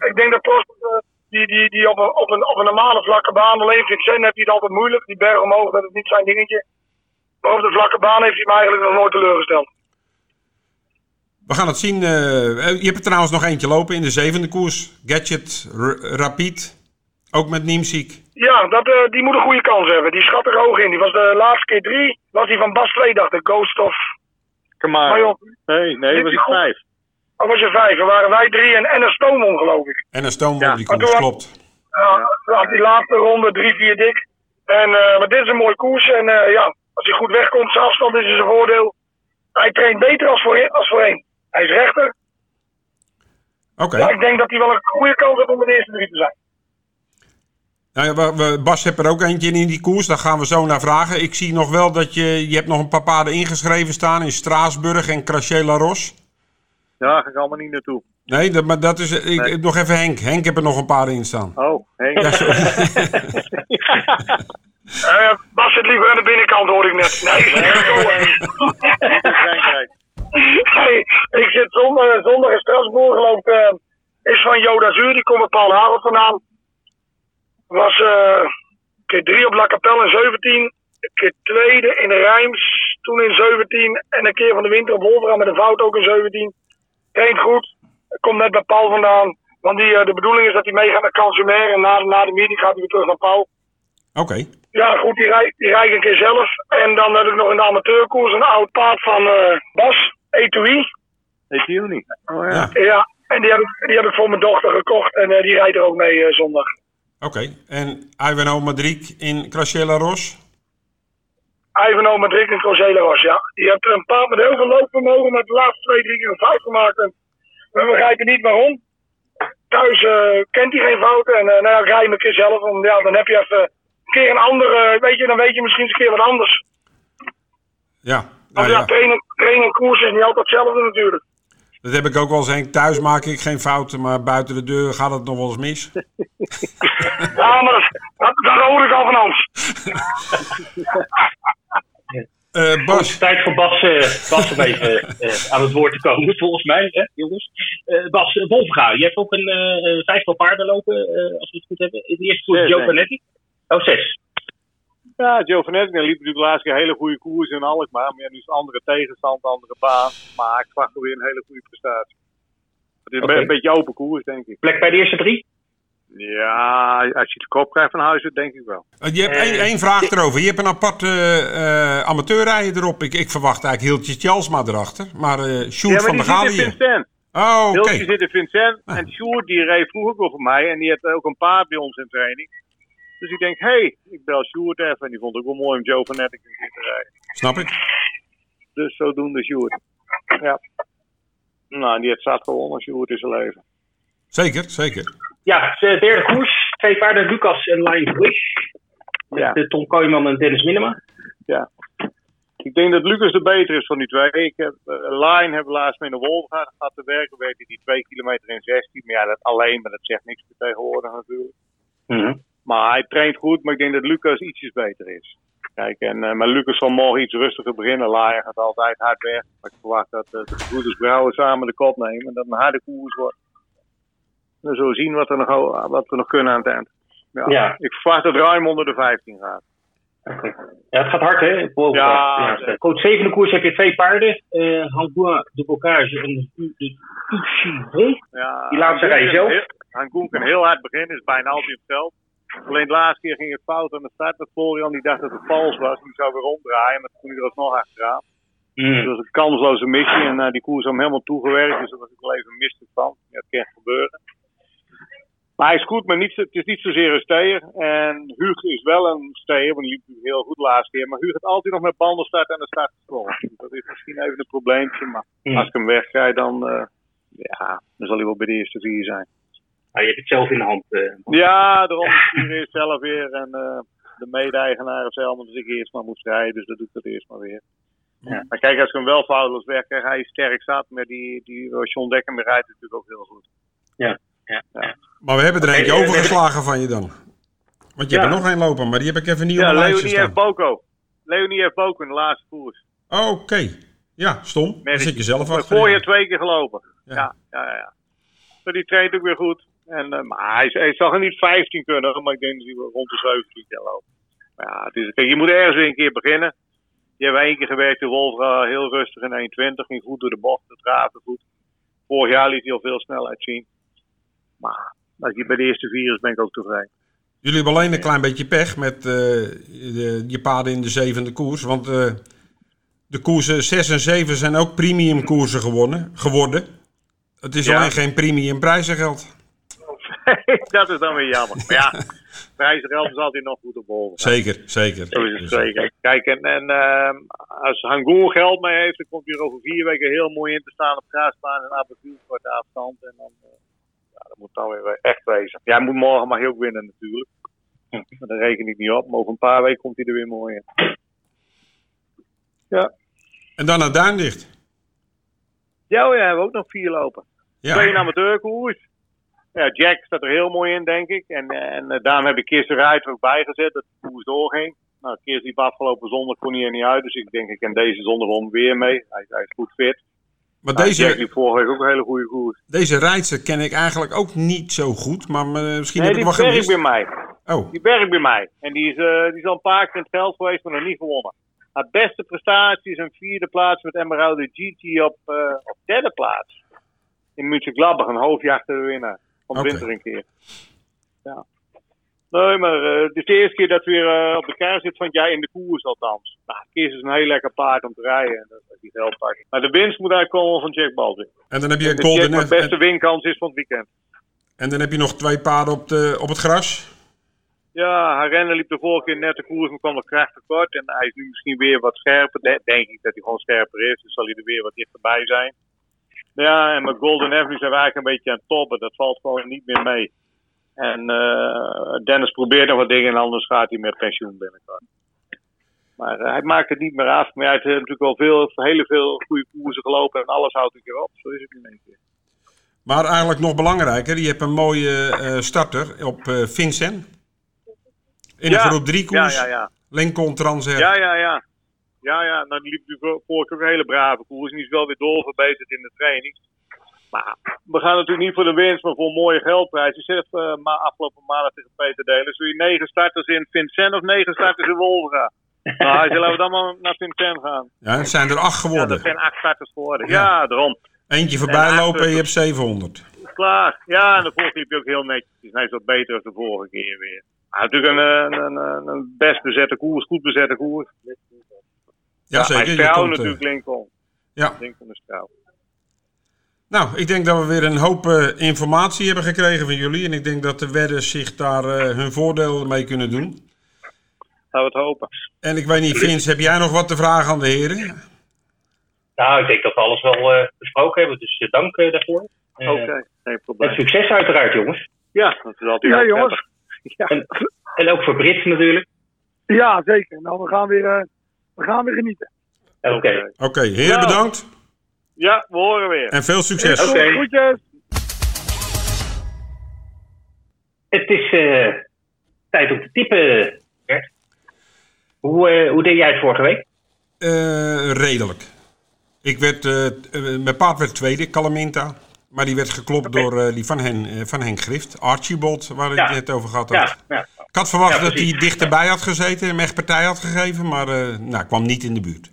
ik denk dat Prosper, die op een normale vlakke baan leeft in Zen, heeft hij het altijd moeilijk. Die berg omhoog, dat is niet zijn dingetje. Maar op de vlakke baan heeft hij me eigenlijk nog nooit teleurgesteld. We gaan het zien. Je hebt er trouwens nog eentje lopen in de zevende koers. Gadget Rapid. Ook met Niemziek. Ja, die moet een goede kans hebben. Die schat er hoog in. Die was de laatste keer 3. Was die van Bas 2, dacht ik. Ghost of... Kamara. Nee, was het 5. Oh, was je 5. Er waren wij 3 en een Stoomon, geloof ik. En een Stoomon, ja. Die koers, toen, klopt. Ja, die laatste ronde 3-4 dik. En, maar dit is een mooie koers. En als hij goed wegkomt, zijn afstand is een voordeel. Hij traint beter als voorheen. Hij is rechter. Okay. Maar ik denk dat hij wel een goede kans heeft om de eerste 3 te zijn. Nou ja, Bas heeft er ook eentje in die koers. Daar gaan we zo naar vragen. Ik zie nog wel dat je hebt nog een paar paarden ingeschreven staan in Straatsburg en Craché-la-Roche. Ja, ga ik allemaal niet naartoe. Nee, maar dat is... Nog even Henk. Henk heeft er nog een paar in staan. Oh, Henk. Ja, sorry. Bas zit liever aan de binnenkant, hoor ik net. Nee, ik zit zondag in Straatsburg, geloof ik. Is van Joda Zuur, die komt met Paul Harold vandaan. Was keer 3 op La Capelle in 17, keer 2e in Reims, toen in 17 en een keer van de winter op Wolvera met een fout ook in 17. Traint goed, komt net bij Paul vandaan, want de bedoeling is dat hij meegaat naar Cansumer en na de meeting gaat hij weer terug naar Paul. Oké. Ja goed, die rijd een keer zelf en dan heb ik nog in de amateurkoers een oud paard van Bas, Etui. Etui? Oh, ja. Ja, en die heb ik voor mijn dochter gekocht en die rijdt er ook mee zondag. Oké. En Ivanhoe Madriek in Craché-la-Roche? Ivanhoe Madriek in Craché-la-Roche, ja. Die hebt een paard met heel veel loopvermogen, maar de laatste 2-3 keer een fout gemaakt. En we begrijpen niet waarom. Thuis kent hij geen fouten. En ik rij hem een keer zelf. Want, dan heb je even een keer een andere, dan weet je misschien eens een keer wat anders. Ja. Want trainen en koers is niet altijd hetzelfde natuurlijk. Dat heb ik ook wel eens, Henk. Thuis maak ik geen fouten, maar buiten de deur gaat het nog wel eens mis. Ja, maar dat hoor ik al van ons. Bas. Goed, tijd voor Bas om even aan het woord te komen, volgens mij, hè, jongens. Bas, Wolfga, je hebt ook een 5-tal paarden lopen, als we het goed hebben. De eerste koers Giovanetti. Nee. Oh, 6. Ja, Giovanetti liep natuurlijk de laatste keer hele goede koers in Alkmaar. Maar nu is andere tegenstand, andere baan. Maar ik verwacht weer een hele goede prestatie. Het is een beetje open koers, denk ik. Plek bij de eerste 3? Ja, als je de kop krijgt van huis, denk ik wel. Je hebt één vraag erover. Je hebt een aparte amateurrijder erop. Ik verwacht eigenlijk Hiltje Tjalsma erachter. Maar Sjoerd van der Galië. Ja, maar die zit in Vincent. Oh, oké. Hiltje zit in Vincent. En Sjoerd, die reed vroeger wel voor mij. En die had ook een paard bij ons in training. Dus ik denk, ik bel Sjoerd even. En die vond het ook wel mooi om Giovanetti te rijden. Snap ik. Dus zodoende Sjoerd. Ja. Nou, die heeft zat gewonnen, Sjoerd, in zijn leven. Zeker, zeker. Ja, de derde koers. 2 paarden, Lucas en Lion Wish. Ja. De Tom Kooijman en Dennis Minema. Ja. Ik denk dat Lucas de beter is van die 2. Lion hebben laatst mee naar Wolverga gehad te werken. Weet hij die 2 kilometer in 16. Maar ja, dat alleen, maar dat zegt niks meer tegenwoordig natuurlijk. Mm-hmm. Maar hij traint goed, maar ik denk dat Lucas ietsjes beter is. Kijk, maar Lucas zal morgen iets rustiger beginnen. Laaien gaat altijd hard weg. Maar ik verwacht dat de broeders Brouwer samen de kop nemen. En dat het een harde koers wordt. En dan zullen we zien wat we nog kunnen aan het eind. Ja. Ik verwacht dat ruim onder de 15 gaat. Okay. Ja, het gaat hard, hè? Ja. Coach 7e koers heb je 2 paarden. Handbois de Bocage en de Uchi. Die laatste rij zelf. Hankoen kan heel hard beginnen, is bijna altijd in het veld. Alleen de laatste keer ging het fout aan de start met Florian, die dacht dat het vals was. Die zou weer omdraaien, maar toen kon hij er alsnog achteraan. Mm. Dus dat was een kansloze missie en die koers hem helemaal toegewerkt. Dus dat was ook wel even een misverstand. Dat kan gebeuren. Maar hij is goed, maar niet, het is niet zozeer een steer. En Huug is wel een steer, want die liep heel goed de laatste keer. Maar Huug gaat altijd nog met banden starten en de start gevolgd. Dat is misschien even een probleempje, maar als ik hem wegkrijg, dan zal hij wel bij de eerste vier zijn. Ah, je hebt het zelf in de hand. Ja, daarom stuur ik eerst zelf weer. En de mede-eigenaar is helemaal, dus ik eerst maar moest rijden. Dus dat doe ik dat eerst maar weer. Ja. Maar kijk, als ik hem wel foutloos wegkrijg, hij is sterk zat. Maar die John Dekker rijdt natuurlijk ook heel goed. Ja. Maar we hebben er eentje overgeslagen van je dan. Want je hebt er nog één lopen, maar die heb ik even niet op mijn lijstje staan. Leonie F. Boko in de laatste koers. Oké. Ja, stom. Daar zit je zelf achter. Voor je 2 keer gelopen. Ja. Maar die treedt ook weer goed. En, maar hij zal er niet 15 kunnen, maar ik denk dat hij rond de 17 kan lopen. Ja, kijk, je moet ergens weer een keer beginnen. Je hebt 1 keer gewerkt in Wolfra, heel rustig in 1.20. Ging goed door de bocht, het raafde goed. Vorig jaar liet hij al veel snelheid zien. Maar als je bij de eerste 4 is, ben ik ook tevreden. Jullie hebben alleen een klein beetje pech met je paarden in de 7e koers. Want de koersen 6 en 7 zijn ook premium koersen geworden. Het is alleen geen premium prijzengeld. Dat is dan weer jammer. Maar ja, prijzengeld is altijd nog goed op horen. Zeker. Zo is het zeker. Kijk, en als Hangoen geld mee heeft, dan komt hij er over 4 weken heel mooi in te staan op graasbaan en Abbeville voor de afstand. En dan... dat moet dan weer echt wezen. Ja, hij moet morgen mag hij ook winnen natuurlijk. Maar daar reken ik niet op. Maar over een paar weken komt hij er weer mooi in. Ja. En dan naar Duindicht. Ja, hebben we ook nog 4 lopen. Ja. 2 amateurkoers. Ja, Jack staat er heel mooi in, denk ik. En daarom heb ik Kirst de Ruijter ook bijgezet dat de koers doorging. Nou, Kirst liep afgelopen zondag kon hij er niet uit. Dus ik denk, ik ken deze zondag om weer mee. Hij is goed fit. Maar deze, die vorige week ook een hele goede koers. Deze rijdster ken ik eigenlijk ook niet zo goed, maar misschien heb ik wel gemist. Die werkt bij mij. En die is al een paar keer in het veld geweest, maar nog niet gewonnen. Haar beste prestatie is een 4e plaats met Emeraldo Gigi op 3e plaats. In Mönchengladbach, een hoofdje achter de winnaar. Van winter een keer. Ja. Nee, maar het is de eerste keer dat we weer op de kaart zitten van jij in de koers althans. Nou, Kirst is een heel lekker paard om te rijden. En dat is heel paard. Maar de winst moet daar komen van Jack Baldwin. En dan heb je een golden... De beste winkans is van het weekend. En dan heb je nog 2 paarden op het gras? Ja, haar renner liep de vorige keer net de koers, maar kwam nog kracht tekort. En hij is nu misschien weer wat scherper. Denk ik dat hij gewoon scherper is. Dus zal hij er weer wat dichterbij zijn. Ja, en met Golden Avenue zijn we eigenlijk een beetje aan het toppen. Dat valt gewoon niet meer mee. En Dennis probeert nog wat dingen en anders gaat hij met pensioen binnenkort. Maar hij maakt het niet meer af. Maar hij heeft natuurlijk al heel veel goede koersen gelopen en alles houdt een keer op. Zo is het in één keer. Maar eigenlijk nog belangrijker, je hebt een mooie starter op Vincent. In de groep 3 koers. Ja. Lincoln Transair. Ja. Nou, die liep natuurlijk ook een hele brave koers. En die is wel weer doorverbeterd in de training. Maar we gaan natuurlijk niet voor de winst, maar voor een mooie geldprijs. Je zegt afgelopen maandag tegen Peter Delen. Zul je 9 starters in Vincent of 9 starters in Wolverga? Nou, hij zegt, laten we dan maar naar Vincent gaan. Ja, het zijn er 8 geworden. Ja, dat zijn 8 starters geworden. Ja, daarom. Eentje voorbij en lopen en je hebt 700. Klaar. Ja, en de vorige liep je ook heel netjes. Het is net wat beter dan de vorige keer weer. Maar natuurlijk een best bezette koers, goed bezette koers. Ja, zeker. Hij is trouw natuurlijk, Lincoln. Ja. Lincoln is trouw. Nou, ik denk dat we weer een hoop informatie hebben gekregen van jullie. En ik denk dat de wedders zich daar hun voordeel mee kunnen doen. Laten we het hopen. En ik weet niet, Vince, heb jij nog wat te vragen aan de heren? Nou, ik denk dat we alles wel besproken hebben. Dus dank daarvoor. Oké, geen probleem. En succes uiteraard, jongens. Ja, dat is altijd jongens. Ja. En ook voor Brits natuurlijk. Ja, zeker. Nou, we gaan weer genieten. Oké. Oké, heren, bedankt. Ja, we horen weer. En veel succes. Oké. Groetjes. Het is tijd om te typen, Bert. Hoe deed jij het vorige week? Redelijk. Ik werd, mijn paard werd 2e, Calaminta. Maar die werd geklopt door die van Henk Grift. Archibald, waar ik het over gehad had. Ja. Ik had verwacht dat hij dichterbij had gezeten en mij partij had gegeven. Maar kwam niet in de buurt.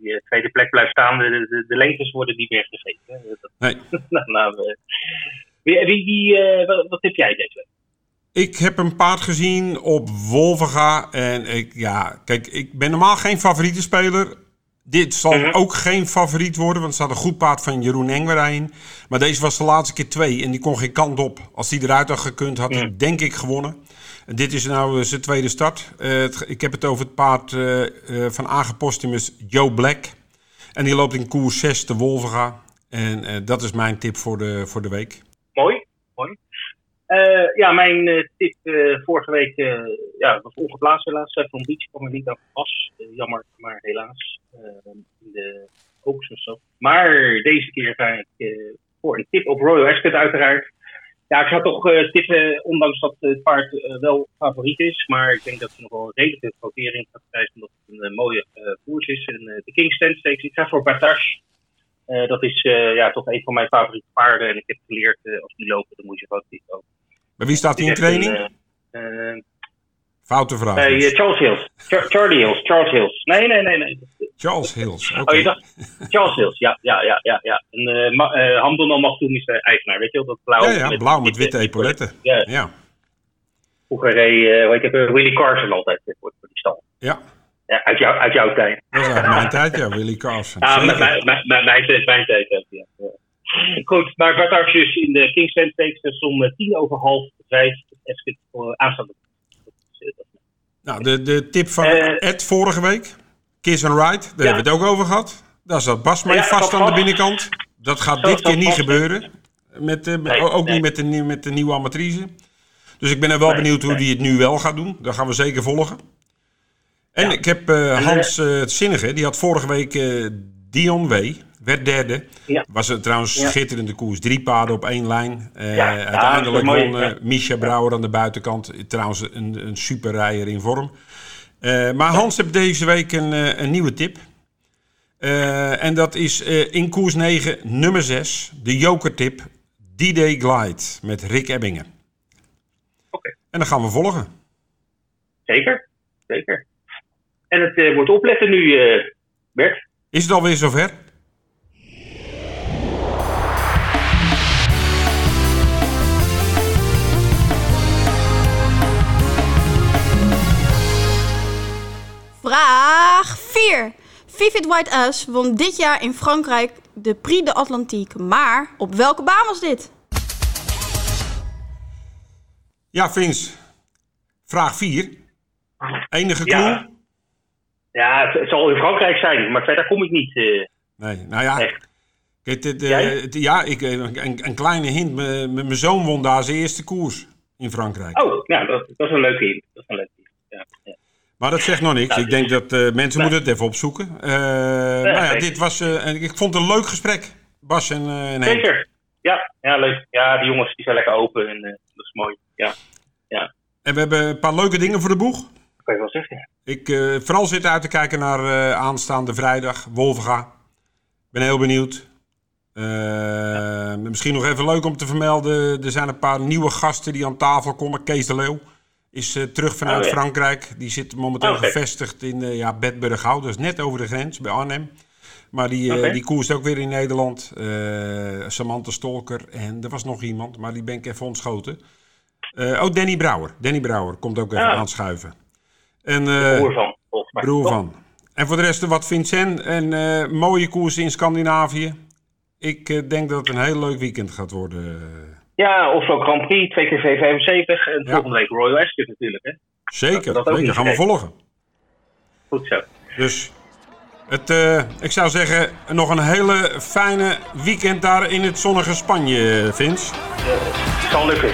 De tweede plek blijft staan, de lengtes worden niet meer gegeven. Nee. Wat heb jij deze week? Ik heb een paard gezien op Wolvega. En ik ben normaal geen favoriete speler. Dit zal ook geen favoriet worden, want er staat een goed paard van Jeroen Engwer in. Maar deze was de laatste keer 2 en die kon geen kant op. Als die eruit had gekund, had hij denk ik gewonnen. En dit is nou zijn tweede start. Ik heb het over het paard van Agepostumus Joe Black. En die loopt in koers 6 de Wolvega. En dat is mijn tip voor de week. Mooi, mooi. Mijn tip vorige week was ongeplaatst helaas. Van Beach kwam er niet aan pas. Jammer, maar helaas. In de hoogste stap. Maar deze keer ga ik voor een tip op Royal Ascot uiteraard. Ja, ik ga toch tippen, ondanks dat het paard wel favoriet is. Maar ik denk dat ze nog wel een redelijke quotering gaat krijgen. Omdat het een mooie koers is. En de Kings Lynn Stakes. Ik ga voor Battaash. Dat is toch een van mijn favoriete paarden. En ik heb geleerd, als die lopen, dan moet je gewoon niet lopen. Bij wie staat hij in training? Foute vraag. Bij Charles Hills. Charles Hills. Nee. Charles Hills, oké. Okay. Oh, je dacht Charles Hills, ja. En Hamdon Al-Maktoum is de eigenaar, weet je wel? Dat blauw, blauw met witte epauletten. Ja. Vroeger reed Willie Carson altijd voor die stal. Ja. Ja, uit jouw tijd. Dat is uit mijn tijd, ja, Willie Carson. Ja, mijn tijd ook, ja. Goed, maar Battaash dus in de Kings Lynn Stakes is om 5:10 aanstaande. Nou, de tip van Ed vorige week, Kiss and Ride, daar hebben we het ook over gehad. Daar zat Bas mee vast aan de binnenkant. Dat gaat dit keer niet gebeuren. Niet met de nieuwe amatrice. Dus ik ben er wel benieuwd hoe die het nu wel gaat doen. Dat gaan we zeker volgen. En ik heb Hans het Zinnige, die had vorige week Dion W. Werd derde. Ja. Was het trouwens schitterende koers. 3 paarden op 1 lijn. Uiteindelijk won Misha Brouwer aan de buitenkant. Trouwens een super rijder in vorm. Maar Hans heeft deze week een nieuwe tip. En dat is in koers 9 nummer 6. De jokertip D-Day Glide met Rick Ebbingen. Okay. En dan gaan we volgen. Zeker. En het wordt opletten nu, Bert. Is het alweer zover? Vraag 4. Vivid White Ass won dit jaar in Frankrijk de Prix de Atlantique. Maar op welke baan was dit? Ja, Vins. Vraag 4. Enige clue? Ja, het zal in Frankrijk zijn, maar verder kom ik niet. Nee, nou ja. Echt. Een kleine hint. Mijn zoon won daar zijn eerste koers in Frankrijk. Oh, nou, dat is een leuke hint. Ja. Maar dat zegt nog niks. Ik denk dat mensen moeten het even opzoeken. Dit was... ik vond het een leuk gesprek, Bas en Henk. Zeker. Ja, leuk. Ja, die jongens die zijn lekker open. En dat is mooi. Ja. En we hebben een paar leuke dingen voor de boeg. Dat kan je wel zeggen, ja. Ik vooral zit uit te kijken naar aanstaande vrijdag. Wolvega. Ben heel benieuwd. Misschien nog even leuk om te vermelden. Er zijn een paar nieuwe gasten die aan tafel komen. Kees de Leeuw is terug vanuit Frankrijk. Die zit momenteel gevestigd in Bedburg-Hout. Dat is net over de grens, bij Arnhem. Maar die koerst ook weer in Nederland. Samantha Stolker en er was nog iemand, maar die ben ik even ontschoten. Danny Brouwer. Danny Brouwer komt ook even aanschuiven. En, broer van. En voor de rest wat Vincent en mooie koersen in Scandinavië. Ik denk dat het een heel leuk weekend gaat worden. Ja, Oslo Grand Prix, 2 keer V75 en volgende week Royal Ascot natuurlijk. Hè? Zeker, dat gaan we volgen. Goed zo. Dus ik zou zeggen, nog een hele fijne weekend daar in het zonnige Spanje, Vince. Het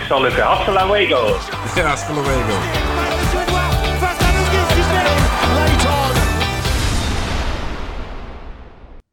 zal lukken. Hasta luego. Ja, hasta luego.